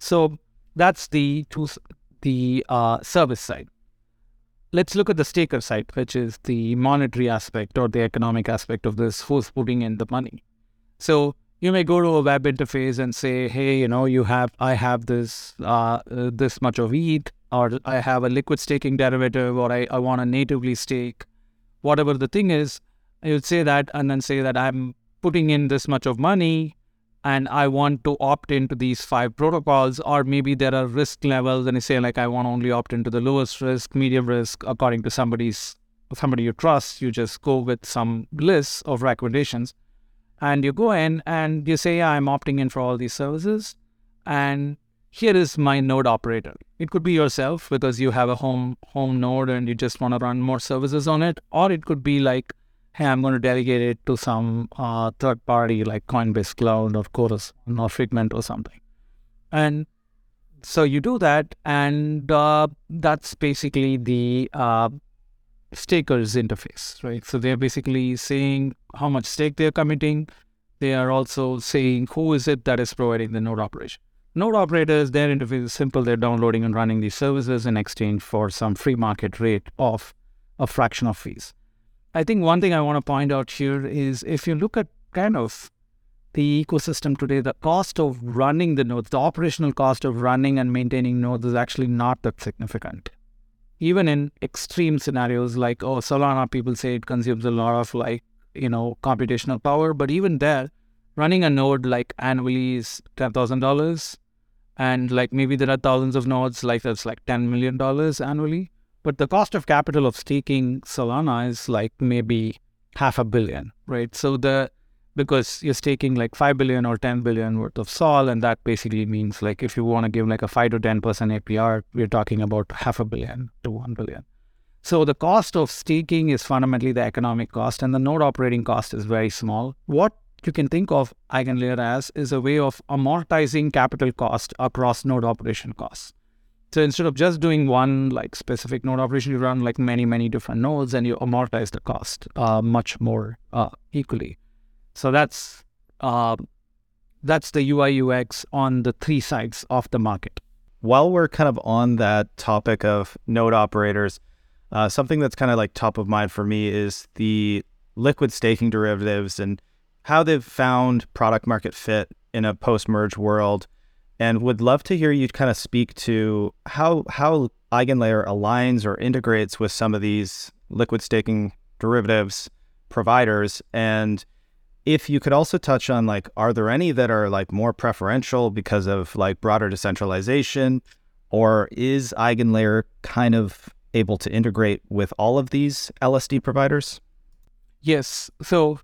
So that's the service side. Let's look at the staker side, which is the monetary aspect or the economic aspect of this, who's putting in the money. So you may go to a web interface and say, hey, you know, I have this this much of ETH, or I have a liquid staking derivative, or I want to natively stake. Whatever the thing is, I would say that and then say that I'm putting in this much of money and I want to opt into these 5 protocols, or maybe there are risk levels and you say like I want to only opt into the lowest risk, medium risk, according to somebody you trust. You just go with some list of recommendations and you go in and you say, yeah, I'm opting in for all these services and here is my node operator. It could be yourself because you have a home node and you just want to run more services on it. Or it could be like, hey, I'm going to delegate it to some third party like Coinbase Cloud or Chorus or Figment or something. And so you do that, and that's basically the staker's interface, right? So they're basically saying how much stake they're committing. They are also saying who is it that is providing the node operation. Node operators, their interface is simple. They're downloading and running these services in exchange for some free market rate of a fraction of fees. I think one thing I want to point out here is if you look at kind of the ecosystem today, the cost of running the nodes, the operational cost of running and maintaining nodes is actually not that significant. Even in extreme scenarios like, oh, Solana, people say it consumes a lot of like, you know, computational power. But even there, running a node like annually is $10,000. And like maybe there are thousands of nodes, like that's like $10 million annually. But the cost of capital of staking Solana is like maybe $500 million, right? So because you're staking like 5 billion or 10 billion worth of Sol, and that basically means like if you want to give like a 5 to 10% APR, we're talking about $500 million to $1 billion. So the cost of staking is fundamentally the economic cost, and the node operating cost is very small. What you can think of EigenLayer as is a way of amortizing capital cost across node operation costs. So instead of just doing one like specific node operation, you run like many different nodes and you amortize the cost much more equally. So that's the UI UX on the 3 sides of the market. While we're kind of on that topic of node operators, something that's kind of like top of mind for me is the liquid staking derivatives and how they've found product market fit in a post-merge world, and would love to hear you kind of speak to how EigenLayer aligns or integrates with some of these liquid staking derivatives providers. And if you could also touch on like, are there any that are like more preferential because of like broader decentralization, or is EigenLayer kind of able to integrate with all of these LSD providers? Yes. So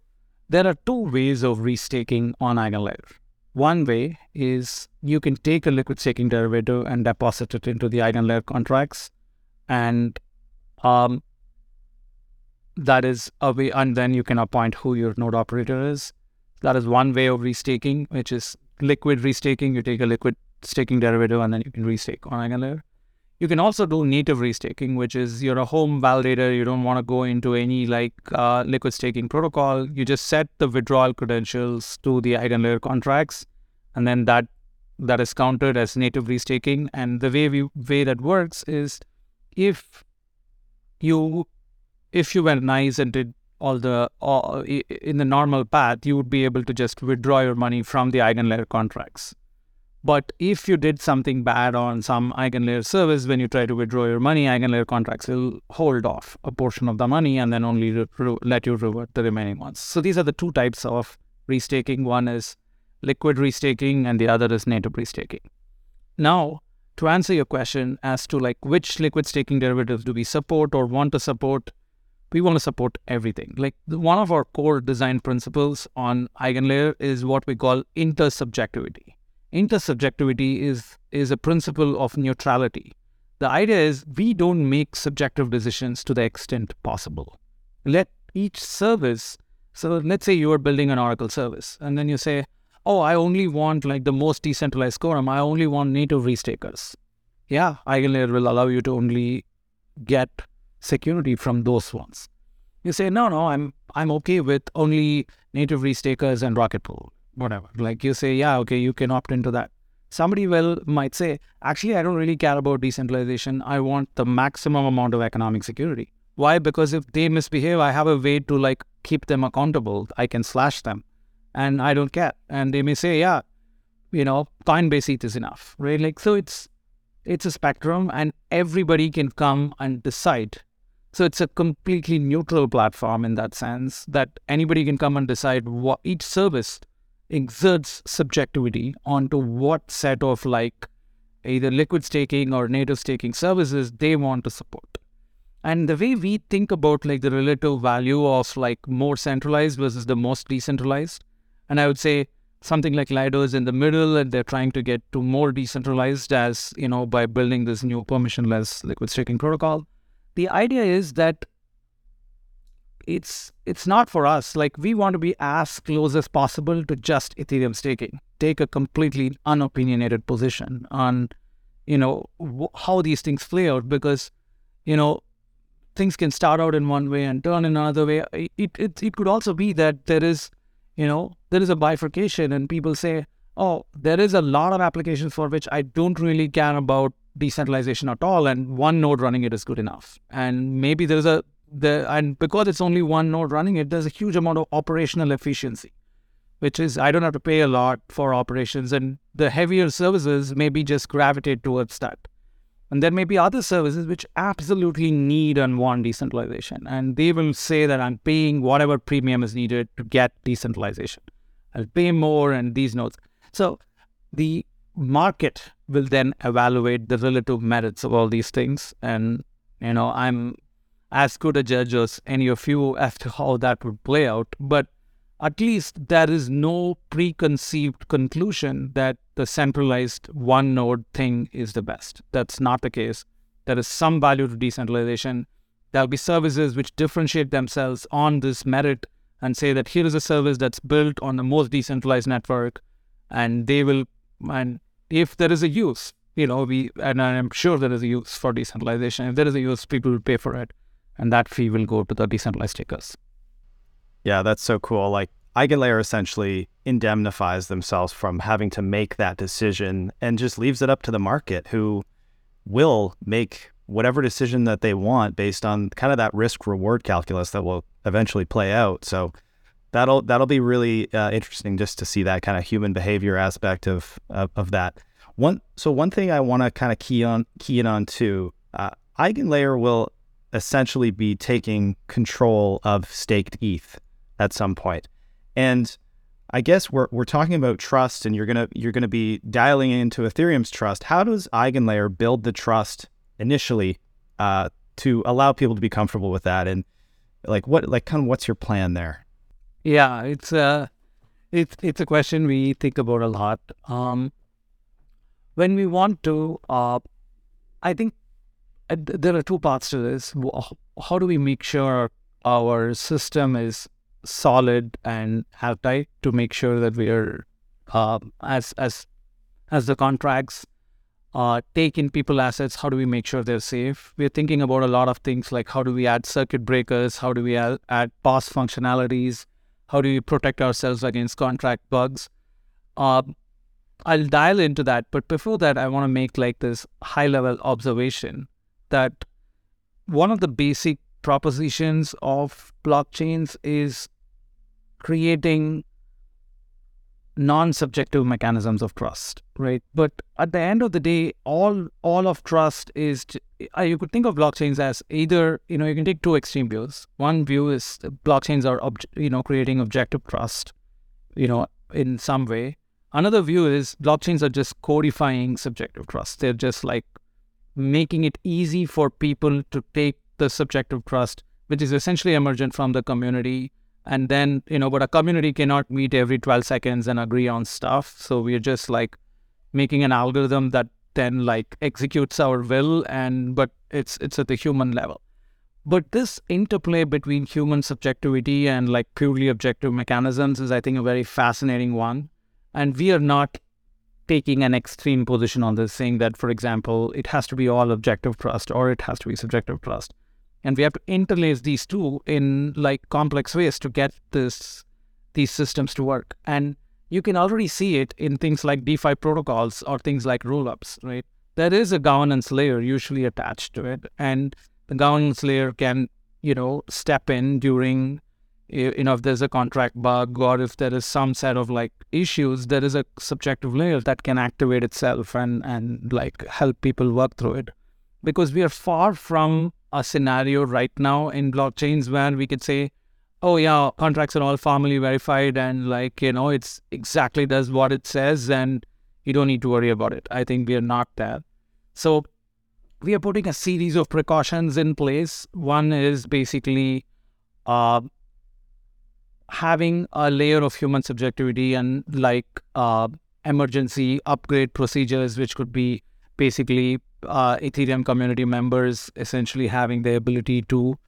There are two ways of restaking on EigenLayer. One way is you can take a liquid staking derivative and deposit it into the EigenLayer contracts, and that is a way, and then you can appoint who your node operator is. That is one way of restaking, which is liquid restaking. You take a liquid staking derivative and then you can restake on EigenLayer. You can also do native restaking, which is you're a home validator. You don't want to go into any liquid staking protocol. You just set the withdrawal credentials to the EigenLayer contracts, and then that is counted as native restaking. And the way that works is if you were nice and did all in the normal path, you would be able to just withdraw your money from the EigenLayer contracts. But if you did something bad on some EigenLayer service, when you try to withdraw your money, EigenLayer contracts will hold off a portion of the money and then only let you revert the remaining ones. So these are the two types of restaking. One is liquid restaking and the other is native restaking. Now, to answer your question as to which liquid staking derivatives do we support or want to support, we want to support everything. One of our core design principles on EigenLayer is what we call intersubjectivity. Intersubjectivity is a principle of neutrality. The idea is we don't make subjective decisions to the extent possible. Let each service, so let's say you are building an Oracle service, and then you say, oh, I only want the most decentralized quorum. I only want native restakers. Yeah, EigenLayer will allow you to only get security from those ones. You say, no, I'm okay with only native restakers and Rocket Pool. Whatever. You say, yeah, okay, you can opt into that. Somebody might say, actually, I don't really care about decentralization. I want the maximum amount of economic security. Why? Because if they misbehave, I have a way to keep them accountable. I can slash them and I don't care. And they may say, yeah, Coinbase ETH is enough, right? So it's a spectrum and everybody can come and decide. So it's a completely neutral platform in that sense that anybody can come and decide what each service exerts subjectivity onto what set of either liquid staking or native staking services they want to support. And the way we think about the relative value of more centralized versus the most decentralized, and I would say something like Lido is in the middle and they're trying to get to more decentralized as, by building this new permissionless liquid staking protocol. The idea is that it's not for us. We want to be as close as possible to just Ethereum staking. Take a completely unopinionated position on, how these things play out because, things can start out in one way and turn in another way. It could also be that there is a bifurcation and people say, oh, there is a lot of applications for which I don't really care about decentralization at all, and one node running it is good enough. And maybe and because it's only one node running it, there's a huge amount of operational efficiency, which is I don't have to pay a lot for operations, and the heavier services maybe just gravitate towards that. And there may be other services which absolutely need and want decentralization, and they will say that I'm paying whatever premium is needed to get decentralization. I'll pay more and these nodes. So the market will then evaluate the relative merits of all these things, and I'm as good a judge as any of you as to how that would play out. But at least there is no preconceived conclusion that the centralized one node thing is the best. That's not the case. There is some value to decentralization. There'll be services which differentiate themselves on this merit and say that here is a service that's built on the most decentralized network, and they will, and if there is a use, and I'm sure there is a use for decentralization. If there is a use, people will pay for it. And that fee will go to the decentralized takers. Yeah, that's so cool. EigenLayer essentially indemnifies themselves from having to make that decision and just leaves it up to the market, who will make whatever decision that they want based on kind of that risk-reward calculus that will eventually play out. So that'll be really interesting just to see that kind of human behavior aspect of that. One thing I want to kind of key in on too, EigenLayer will essentially be taking control of staked ETH at some point. And I guess we're talking about trust, and you're gonna be dialing into Ethereum's trust. How does EigenLayer build the trust initially to allow people to be comfortable with that? And what's your plan there? Yeah, it's a question we think about a lot. When we want to, I think there are two parts to this. How do we make sure our system is solid and airtight to make sure that we are as the contracts take in people assets? How do we make sure they're safe? We're thinking about a lot of things like how do we add circuit breakers? How do we add pass functionalities? How do we protect ourselves against contract bugs? I'll dial into that, but before that, I want to make like this high-level observation that one of the basic propositions of blockchains is creating non-subjective mechanisms of trust, right? But at the end of the day, all of trust is, you could think of blockchains as either, you can take two extreme views. One view is blockchains are, creating objective trust, in some way. Another view is blockchains are just codifying subjective trust. They're just like making it easy for people to take the subjective trust, which is essentially emergent from the community. And then, but a community cannot meet every 12 seconds and agree on stuff. So we're just like making an algorithm that then like executes our will, but it's at the human level. But this interplay between human subjectivity and like purely objective mechanisms is, I think, a very fascinating one. And we are not taking an extreme position on this, saying that, for example, it has to be all objective trust or it has to be subjective trust. And we have to interlace these two in like complex ways to get these systems to work. And you can already see it in things like DeFi protocols or things like rollups, right? There is a governance layer usually attached to it. And the governance layer can, step in during, if there's a contract bug or if there is some set of like issues, there is a subjective layer that can activate itself and like help people work through it. Because we are far from a scenario right now in blockchains where we could say, oh yeah, contracts are all formally verified and like, it's exactly does what it says and you don't need to worry about it. I think we are not there. So we are putting a series of precautions in place. One is basically having a layer of human subjectivity and like emergency upgrade procedures, which could be basically Ethereum community members essentially having the ability to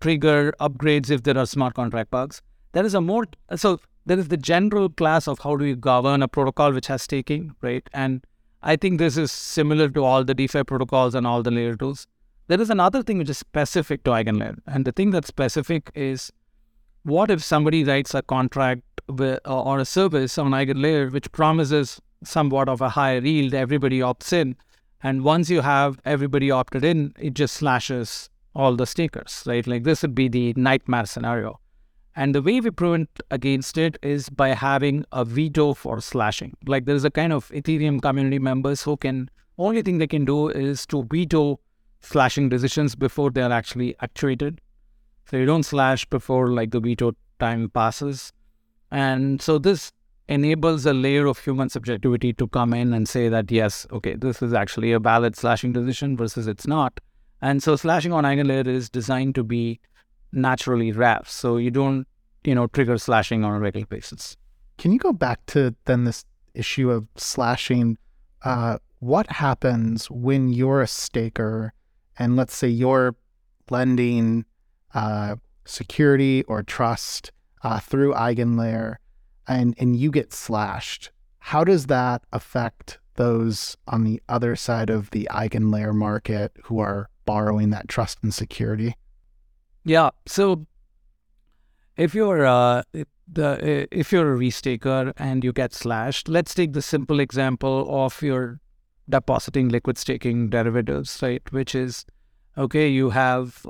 trigger upgrades if there are smart contract bugs. There is the general class of how do you govern a protocol which has staking, right? And I think this is similar to all the DeFi protocols and all the layer tools. There is another thing which is specific to EigenLayer. And the thing that's specific is, what if somebody writes a contract or a service on EigenLayer which promises somewhat of a higher yield, everybody opts in. And once you have everybody opted in, it just slashes all the stakers, right? Like this would be the nightmare scenario. And the way we prevent against it is by having a veto for slashing. Like there's a kind of Ethereum community members who can, only thing they can do is to veto slashing decisions before they're actually actuated. So you don't slash before like the veto time passes. And so this enables a layer of human subjectivity to come in and say that, yes, okay, this is actually a valid slashing decision versus it's not. And so slashing on EigenLayer is designed to be naturally rare. So you don't, trigger slashing on a regular basis. Can you go back to then this issue of slashing? What happens when you're a staker and let's say you're lending security or trust through EigenLayer and you get slashed? How does that affect those on the other side of the EigenLayer market who are borrowing that trust and security? Yeah, so if you're a restaker and you get slashed, let's take the simple example of your depositing liquid staking derivatives, right? Which is, okay, you have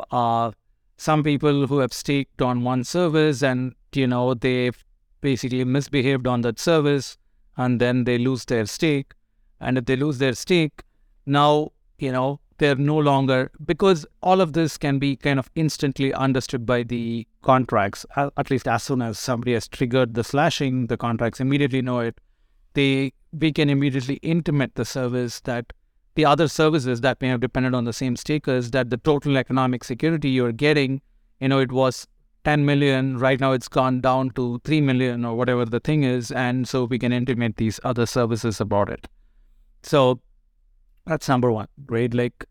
some people who have staked on one service and, they've basically misbehaved on that service and then they lose their stake. And if they lose their stake, now, they're no longer, because all of this can be kind of instantly understood by the contracts, at least as soon as somebody has triggered the slashing, the contracts immediately know it. We can immediately intimate the service that the other services that may have depended on the same stakers that the total economic security you're getting it was 10 million. Right now it's gone down to 3 million or whatever the thing is. And so we can intimate these other services about it. So that's number one, right? Like,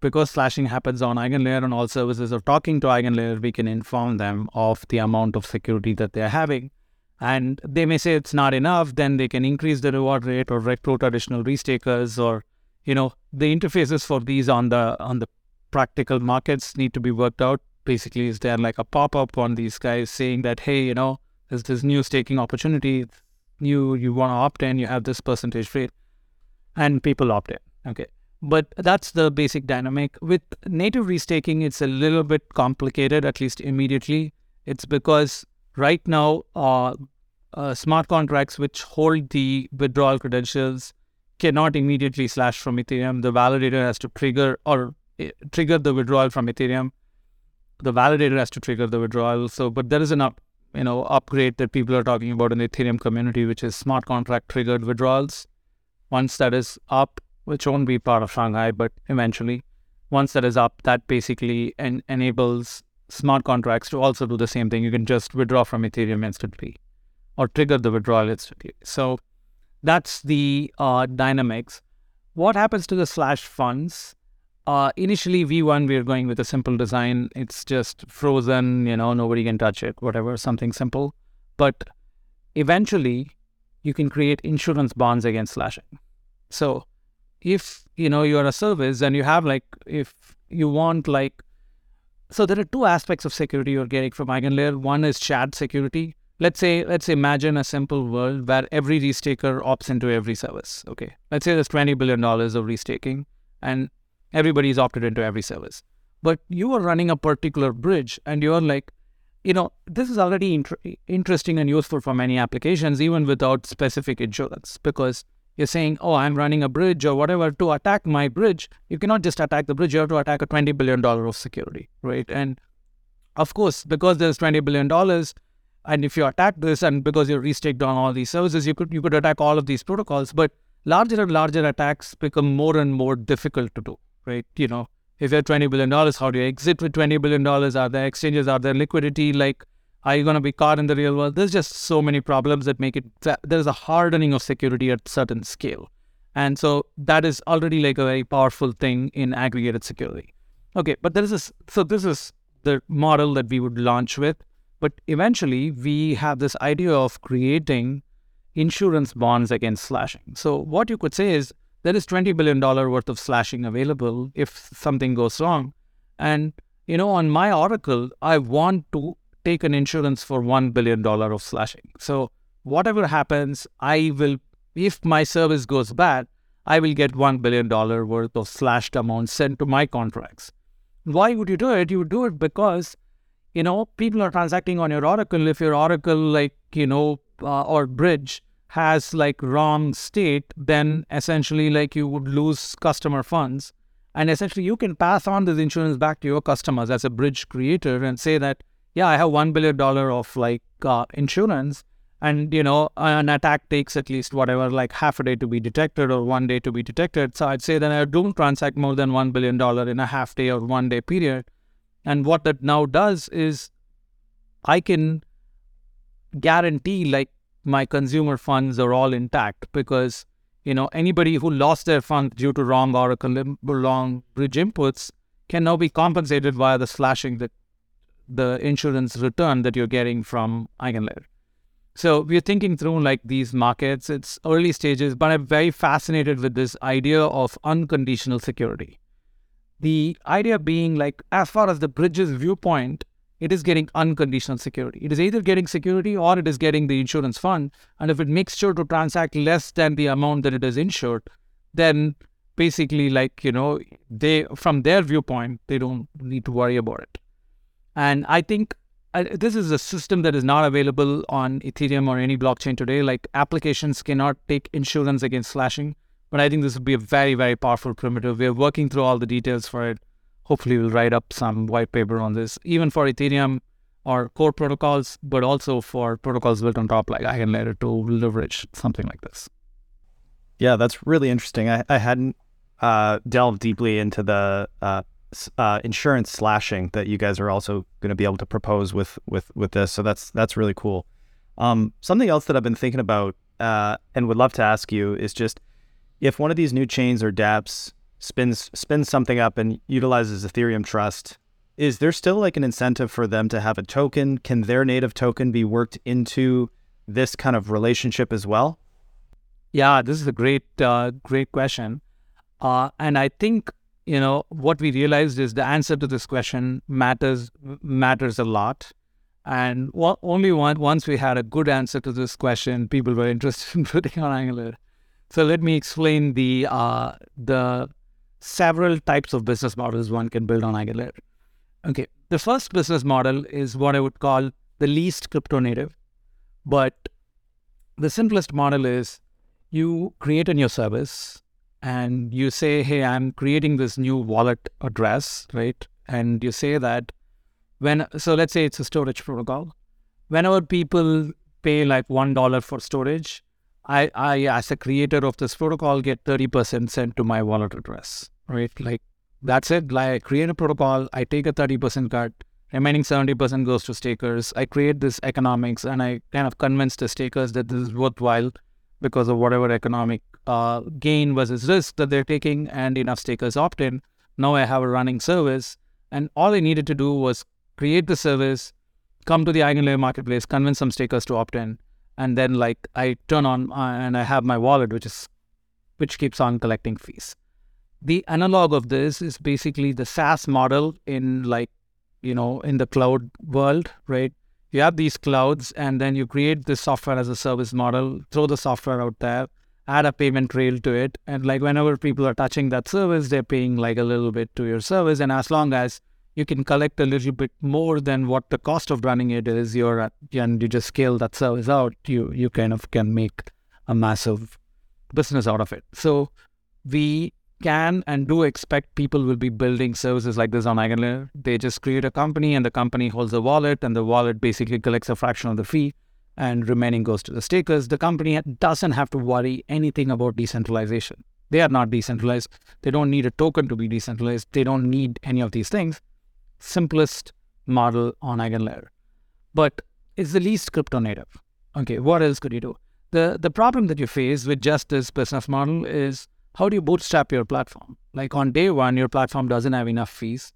because slashing happens on EigenLayer and all services are talking to EigenLayer, we can inform them of the amount of security that they're having. And they may say it's not enough, then they can increase the reward rate or recruit additional restakers, or, the interfaces for these on the practical markets need to be worked out. Basically, is there like a pop-up on these guys saying that, hey, there's this new staking opportunity, you want to opt in, you have this percentage rate, and people opt in. Okay. But that's the basic dynamic. With native restaking, it's a little bit complicated, at least immediately. It's because right now, smart contracts which hold the withdrawal credentials cannot immediately slash from Ethereum. The validator has to trigger the withdrawal from Ethereum. The validator has to trigger the withdrawal. So, but there is an upgrade that people are talking about in the Ethereum community, which is smart contract triggered withdrawals. Once that is up, which won't be part of Shanghai, but eventually, once that is up, that basically enables smart contracts to also do the same thing. You can just withdraw from Ethereum instantly or trigger the withdrawal instantly. So that's the dynamics. What happens to the slash funds? Initially, V1, we are going with a simple design. It's just frozen, nobody can touch it, whatever, something simple. But eventually, you can create insurance bonds against slashing. So if, you're a service and you have so there are two aspects of security you're getting from EigenLayer. One is shared security. Let's imagine a simple world where every restaker opts into every service. Okay. Let's say there's $20 billion of restaking and everybody's opted into every service. But you are running a particular bridge and you're like, this is already interesting and useful for many applications, even without specific insurance, because you're saying, oh, I'm running a bridge or whatever. To attack my bridge, you cannot just attack the bridge. You have to attack a $20 billion of security, right? And of course, because there's $20 billion, and if you attack this, and because you're restaked on all these services, you could attack all of these protocols. But larger and larger attacks become more and more difficult to do, right? If you're $20 billion, how do you exit with $20 billion? Are there exchanges? Are there liquidity? Are you going to be caught in the real world? There's just so many problems that make it, there's a hardening of security at certain scale. And so that is already a very powerful thing in aggregated security. Okay, but this is the model that we would launch with. But eventually we have this idea of creating insurance bonds against slashing. So what you could say is there is $20 billion worth of slashing available if something goes wrong. And, on my Oracle, I want to take an insurance for $1 billion of slashing. So whatever happens, if my service goes bad, I will get $1 billion worth of slashed amount sent to my contracts. Why would you do it? You would do it because, people are transacting on your Oracle. If your Oracle, or bridge has wrong state, then essentially you would lose customer funds. And essentially you can pass on this insurance back to your customers as a bridge creator and say that, yeah, I have $1 billion of insurance, and, an attack takes at least whatever, half a day to be detected or 1 day to be detected. So I'd say that I don't transact more than $1 billion in a half day or 1 day period. And what that now does is I can guarantee my consumer funds are all intact because, anybody who lost their funds due to wrong Oracle, wrong bridge inputs can now be compensated via the slashing that the insurance return that you're getting from EigenLayer. So we're thinking through these markets. It's early stages, but I'm very fascinated with this idea of unconditional security. The idea being as far as the bridge's viewpoint, it is getting unconditional security. It is either getting security or it is getting the insurance fund. And if it makes sure to transact less than the amount that it is insured, then basically they, from their viewpoint, they don't need to worry about it. And I think this is a system that is not available on Ethereum or any blockchain today. Applications cannot take insurance against slashing. But I think this would be a very, very powerful primitive. We are working through all the details for it. Hopefully, we'll write up some white paper on this, even for Ethereum or core protocols, but also for protocols built on top, like EigenLayer, to leverage something like this. Yeah, that's really interesting. I hadn't delved deeply into the insurance slashing that you guys are also going to be able to propose with this. So that's really cool. Something else that I've been thinking about and would love to ask you is just if one of these new chains or dApps spins something up and utilizes Ethereum Trust, is there still like an incentive for them to have a token? Can their native token be worked into this kind of relationship as well? Yeah, this is a great question. And I think, you know, what we realized is the answer to this question matters a lot. And once we had a good answer to this question, people were interested in putting on Angular. So let me explain the several types of business models one can build on Angular. Okay, the first business model is what I would call the least crypto native, but the simplest model is you create a new service and you say, hey, I'm creating this new wallet address, right? And you say that so let's say it's a storage protocol. Whenever people pay like $1 for storage, I as a creator of this protocol get 30% sent to my wallet address, right? Like that's it. Like I create a protocol, I take a 30% cut, remaining 70% goes to stakers. I create this economics and I kind of convince the stakers that this is worthwhile because of whatever economic gain versus risk that they're taking, and enough stakers opt in. Now I have a running service, and all I needed to do was create the service, come to the EigenLayer marketplace, convince some stakers to opt in, and then like I turn on and I have my wallet, which keeps on collecting fees. The analog of this is basically the SaaS model in like, you know, in the cloud world, right? You have these clouds and then you create this software as a service model, throw the software out there, add a payment trail to it. And like whenever people are touching that service, they're paying like a little bit to your service. And as long as you can collect a little bit more than what the cost of running it is, and you just scale that service out, you kind of can make a massive business out of it. So we can and do expect people will be building services like this on EigenLayer. They just create a company and the company holds a wallet and the wallet basically collects a fraction of the fee and remaining goes to the stakers. The company doesn't have to worry anything about decentralization. They are not decentralized. They don't need a token to be decentralized. They don't need any of these things. Simplest model on EigenLayer. But it's the least crypto native. Okay, what else could you do? The problem that you face with just this business model is, how do you bootstrap your platform? Like on day one, your platform doesn't have enough fees.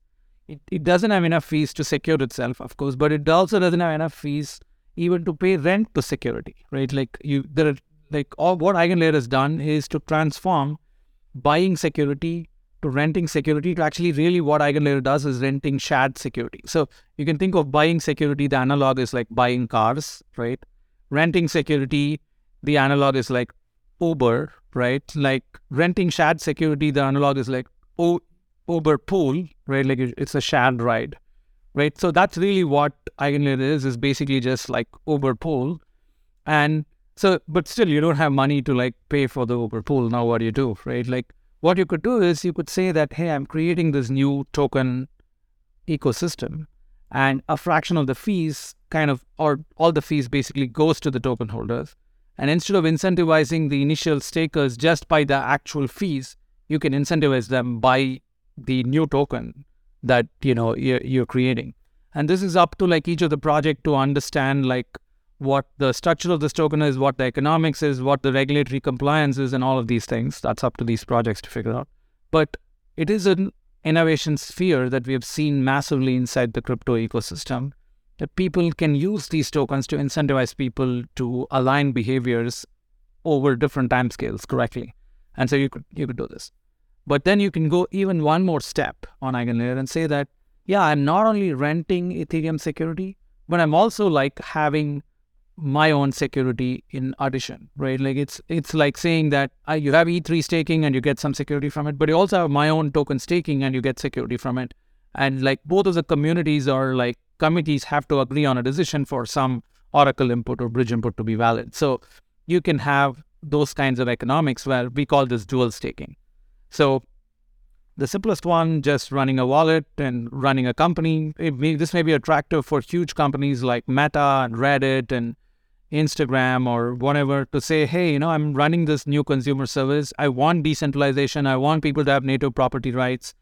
It doesn't have enough fees to secure itself, of course, but it also doesn't have enough fees even to pay rent to security, right? Like what EigenLayer has done is to transform buying security to renting security to actually really what EigenLayer does is renting shared security. So you can think of buying security, the analog is like buying cars, right? Renting security, the analog is like Uber, right? Like renting shared security, the analog is like Uber Pool, right? Like it's a shared ride, right? So that's really what EigenLayer is basically just like Uber Pool. And so, but still you don't have money to like pay for the Uber Pool. Now what do you do, right? Like what you could do is you could say that, hey, I'm creating this new token ecosystem and a fraction of the fees or all the fees basically goes to the token holders. And instead of incentivizing the initial stakers just by the actual fees, you can incentivize them by the new token that, you know, you're creating. And this is up to like each of the project to understand like what the structure of this token is, what the economics is, what the regulatory compliance is, and all of these things. That's up to these projects to figure out. But it is an innovation sphere that we have seen massively inside the crypto ecosystem, that people can use these tokens to incentivize people to align behaviors over different timescales correctly. And so you could do this. But then you can go even one more step on EigenLayer and say that, yeah, I'm not only renting Ethereum security, but I'm also like having my own security in addition, right? Like it's like saying that you have E3 staking and you get some security from it, but you also have my own token staking and you get security from it. And like both of the communities are like, committees have to agree on a decision for some Oracle input or bridge input to be valid. So you can have those kinds of economics where we call this dual staking. So the simplest one, just running a wallet and running a company. This may be attractive for huge companies like Meta and Reddit and Instagram or whatever to say, hey, you know, I'm running this new consumer service. I want decentralization. I want people to have native property rights.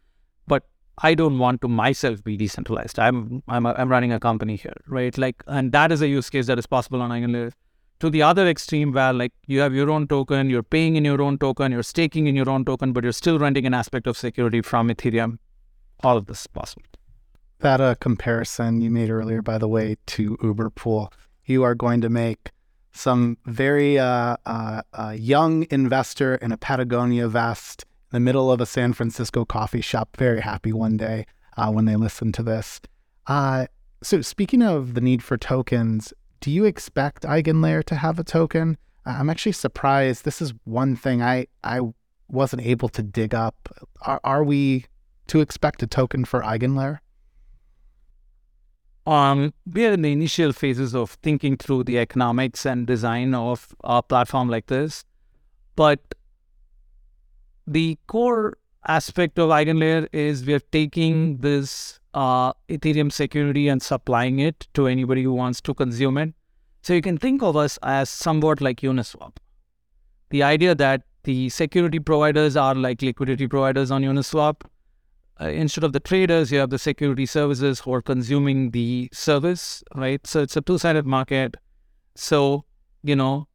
But I don't want to myself be decentralized. I'm running a company here, right? Like, and that is a use case that is possible on EigenLayer. To the other extreme where like you have your own token, you're paying in your own token, you're staking in your own token, but you're still renting an aspect of security from Ethereum. All of this is possible. That comparison you made earlier, by the way, to Uber Pool, you are going to make some very young investor in a Patagonia vest in the middle of a San Francisco coffee shop very happy one day when they listen to this. So speaking of the need for tokens, do you expect EigenLayer to have a token? I'm actually surprised. This is one thing I wasn't able to dig up. Are we to expect a token for EigenLayer? We are in the initial phases of thinking through the economics and design of a platform like this. But the core aspect of EigenLayer is we are taking this Ethereum security and supplying it to anybody who wants to consume it. So you can think of us as somewhat like Uniswap. The idea that the security providers are like liquidity providers on Uniswap. Instead of the traders, you have the security services who are consuming the service, right? So it's a two-sided market. So, you know,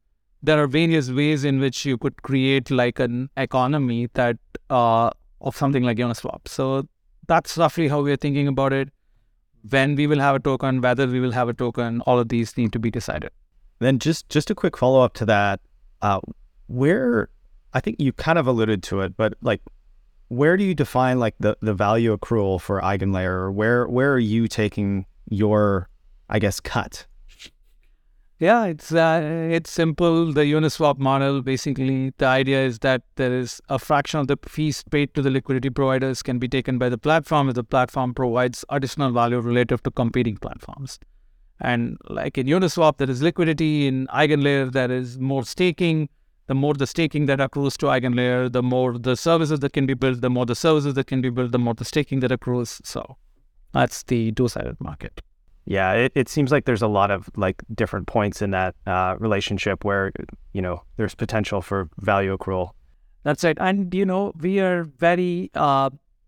there are various ways in which you could create like an economy that of something like Uniswap. So that's roughly how we're thinking about it. When we will have a token, whether we will have a token, all of these need to be decided. Then just a quick follow-up to that. Where, I think you kind of alluded to it, but like, where do you define like the value accrual for EigenLayer? Or where are you taking your, I guess, cut? Yeah, it's simple. The Uniswap model, basically, the idea is that there is a fraction of the fees paid to the liquidity providers can be taken by the platform if the platform provides additional value relative to competing platforms. And like in Uniswap, there is liquidity. In EigenLayer, there is more staking. The more the staking that accrues to EigenLayer, the more the services that can be built, the more the services that can be built, the more the staking that accrues. So that's the two-sided market. Yeah, it seems like there's a lot of like different points in that relationship where, you know, there's potential for value accrual. That's right. And, you know, we are very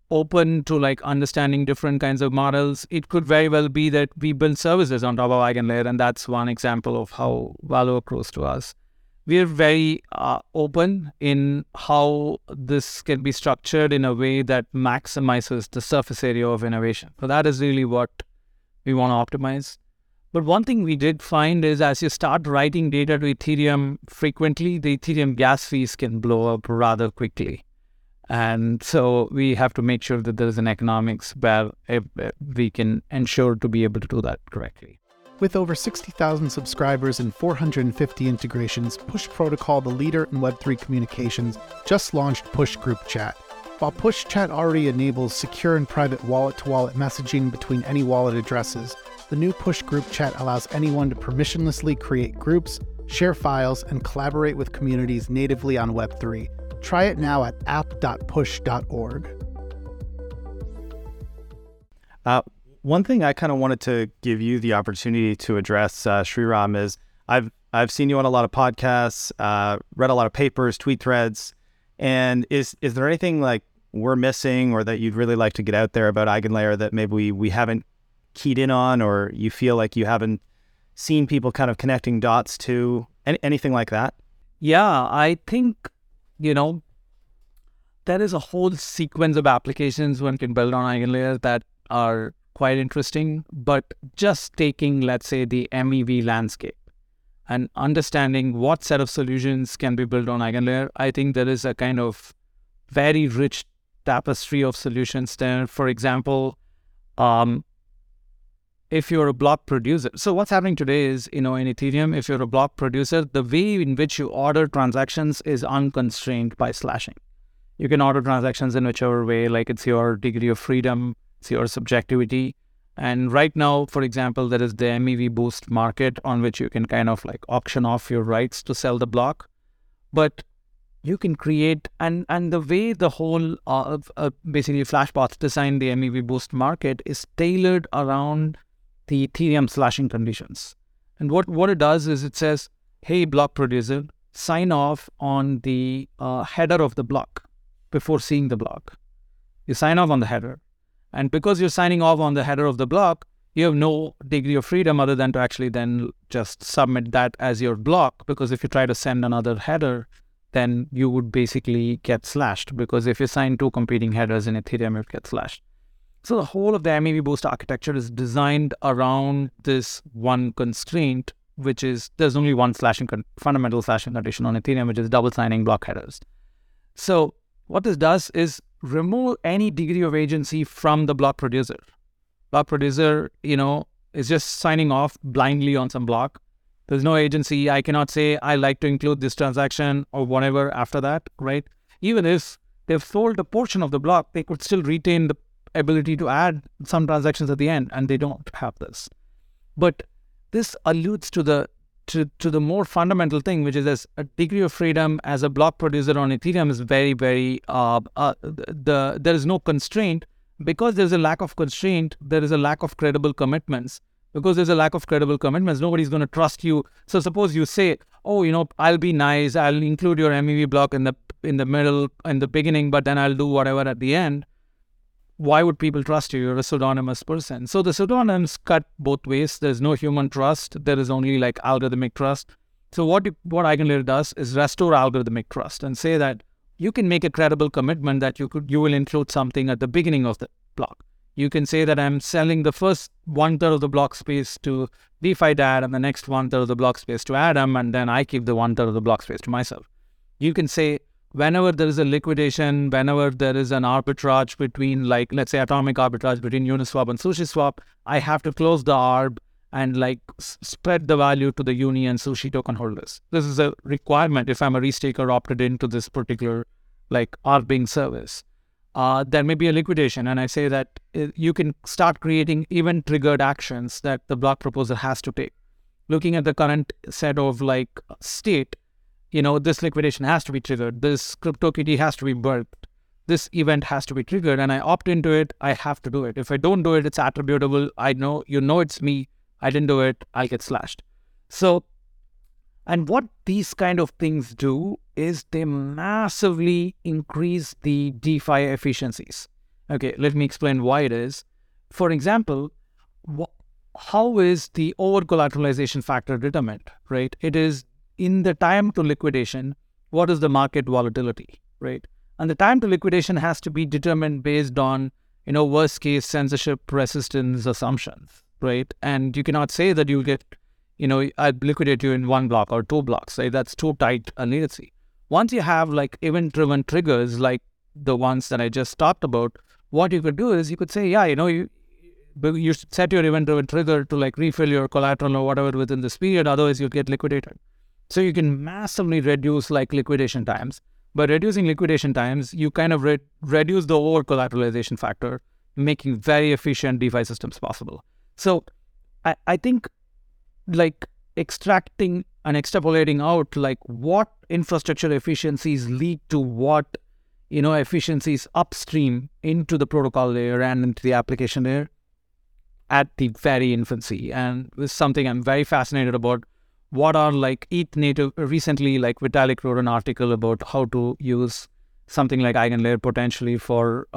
open to like understanding different kinds of models. It could very well be that we build services on top of EigenLayer, and that's one example of how value accrues to us. We are very open in how this can be structured in a way that maximizes the surface area of innovation. So that is really what we want to optimize. But one thing we did find is as you start writing data to Ethereum frequently, the Ethereum gas fees can blow up rather quickly. And so we have to make sure that there is an economics where we can ensure to be able to do that correctly. With over 60,000 subscribers and 450 integrations, Push Protocol, the leader in Web3 communications, just launched Push Group Chat. While Push Chat already enables secure and private wallet-to-wallet messaging between any wallet addresses, the new Push Group Chat allows anyone to permissionlessly create groups, share files, and collaborate with communities natively on Web3. Try it now at app.push.org. One thing I kind of wanted to give you the opportunity to address, Sreeram, is I've seen you on a lot of podcasts, read a lot of papers, tweet threads, and is there anything like we're missing or that you'd really like to get out there about EigenLayer that maybe we haven't keyed in on, or you feel like you haven't seen people kind of connecting dots to, anything like that? Yeah, I think, you know, there is a whole sequence of applications one can build on EigenLayer that are quite interesting, but just taking, let's say, the MEV landscape and understanding what set of solutions can be built on EigenLayer, I think there is a kind of very rich tapestry of solutions there. For example, if you're a block producer, so what's happening today is, you know, in Ethereum, if you're a block producer, the way in which you order transactions is unconstrained by slashing. You can order transactions in whichever way, like it's your degree of freedom, it's your subjectivity. And right now, for example, there is the MEV Boost market on which you can kind of like auction off your rights to sell the block. But you can create, and the way the whole basically Flashpath designed the MEV Boost market is tailored around the Ethereum slashing conditions. And what it does is it says, hey, block producer, sign off on the header of the block before seeing the block. You sign off on the header. And because you're signing off on the header of the block, you have no degree of freedom other than to actually then just submit that as your block, because if you try to send another header, then you would basically get slashed, because if you sign two competing headers in Ethereum, it gets slashed. So the whole of the MEV Boost architecture is designed around this one constraint, which is there's only one fundamental slashing condition on Ethereum, which is double signing block headers. So what this does is remove any degree of agency from the block producer. Block producer, is just signing off blindly on some block. There's no agency. I cannot say I like to include this transaction or whatever after that, right? Even if they've sold a portion of the block, they could still retain the ability to add some transactions at the end, and they don't have this. But this alludes to the more fundamental thing, which is as a degree of freedom as a block producer on Ethereum is very, very, there is no constraint. Because there's a lack of constraint, there is a lack of credible commitments. Because there's a lack of credible commitments, nobody's going to trust you. So suppose you say, I'll be nice, I'll include your MEV block in the middle, in the beginning, but then I'll do whatever at the end. Why would people trust you? You're a pseudonymous person. So the pseudonyms cut both ways. There's no human trust. There is only like algorithmic trust. So what EigenLayer does is restore algorithmic trust and say that you can make a credible commitment that you will include something at the beginning of the block. You can say that I'm selling the first one-third of the block space to DeFi Dad and the next one-third of the block space to Adam, and then I keep the one-third of the block space to myself. You can say, whenever there is a liquidation, whenever there is an arbitrage between, like, let's say atomic arbitrage between Uniswap and SushiSwap, I have to close the arb and spread the value to the Uni and Sushi token holders. This is a requirement if I'm a restaker opted into this particular arbing service. There may be a liquidation, and I say that you can start creating event-triggered actions that the block proposer has to take. Looking at the current set of state, this liquidation has to be triggered, this CryptoKitty has to be birthed, this event has to be triggered, and I opt into it, I have to do it. If I don't do it, it's attributable. I know, it's me. I didn't do it, I'll get slashed. So, and what these kind of things do is they massively increase the DeFi efficiencies. Okay, let me explain why it is. For example, how is the over-collateralization factor determined, right? It is in the time to liquidation, what is the market volatility, right? And the time to liquidation has to be determined based on, worst case censorship resistance assumptions, right? And you cannot say that you'll get, I'll liquidate you in one block or two blocks, right? That's too tight a latency. Once you have event-driven triggers like the ones that I just talked about, what you could do is you could say, you should set your event-driven trigger to refill your collateral or whatever within this period, otherwise you'll get liquidated. So you can massively reduce liquidation times. By reducing liquidation times, you kind of reduce the over-collateralization factor, making very efficient DeFi systems possible. So I think extracting and extrapolating out what infrastructure efficiencies lead to what, efficiencies upstream into the protocol layer and into the application layer at the very infancy. And this is something I'm very fascinated about. What are ETH native? Recently, Vitalik wrote an article about how to use something like EigenLayer potentially for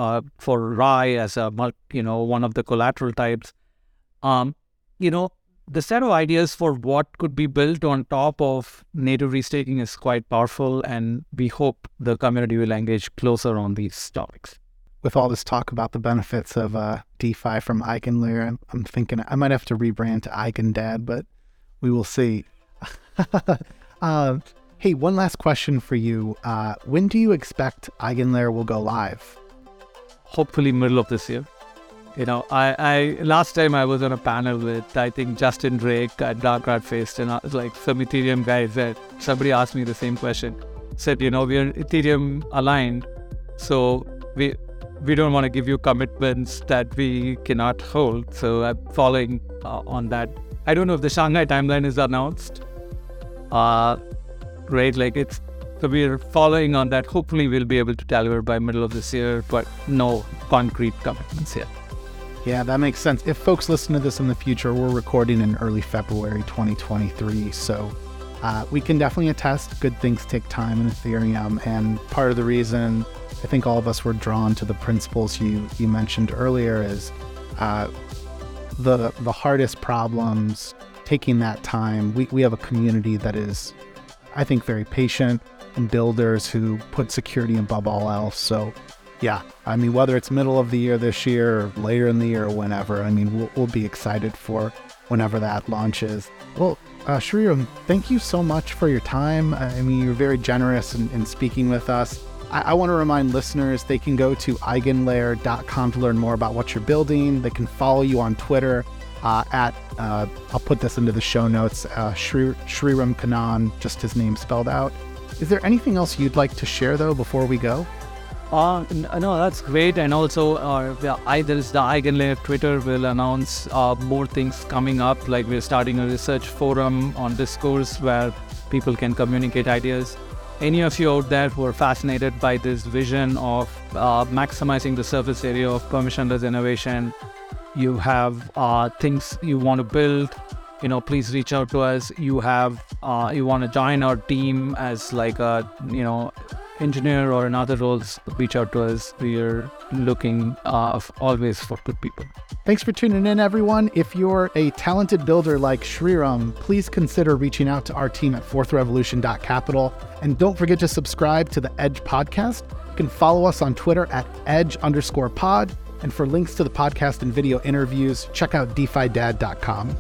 Rai as a one of the collateral types. The set of ideas for what could be built on top of native restaking is quite powerful, and we hope the community will engage closer on these topics. With all this talk about the benefits of DeFi from EigenLayer, I'm thinking I might have to rebrand to EigenDad, but we will see. Hey, one last question for you. When do you expect EigenLayer will go live? Hopefully middle of this year. I last time I was on a panel with, I think, Justin Drake at Dark Rat Fest, and I was some Ethereum guys that somebody asked me the same question. Said, we're Ethereum aligned, so we don't want to give you commitments that we cannot hold. So I'm following on that. I don't know if the Shanghai timeline is announced. Right, so we're following on that. Hopefully we'll be able to deliver by middle of this year, but no concrete commitments yet. Yeah, that makes sense. If folks listen to this in the future, we're recording in early February 2023. So we can definitely attest good things take time in Ethereum. And part of the reason I think all of us were drawn to the principles you mentioned earlier, is the hardest problems, taking that time. We have a community that is, I think, very patient, and builders who put security above all else. So yeah, I mean, whether it's middle of the year this year or later in the year or whenever, I mean, we'll be excited for whenever that launches. Well, Sreeram, thank you so much for your time. I mean, you're very generous in speaking with us. I want to remind listeners they can go to EigenLayer.com to learn more about what you're building. They can follow you on Twitter at I'll put this into the show notes, Sreeram Kannan, just his name spelled out. Is there anything else you'd like to share, though, before we go? No, that's great. And also, there's the EigenLayer Twitter will announce more things coming up. Like, we're starting a research forum on Discourse where people can communicate ideas. Any of you out there who are fascinated by this vision of maximizing the surface area of permissionless innovation, you have things you want to build, please reach out to us. You have you want to join our team as like a engineer or in other roles, reach out to us. We're looking always for good people. Thanks for tuning in, everyone. If you're a talented builder like Sreeram, please consider reaching out to our team at fourthrevolution.capital. And don't forget to subscribe to the Edge podcast. You can follow us on Twitter at edge_pod. And for links to the podcast and video interviews, check out defidad.com.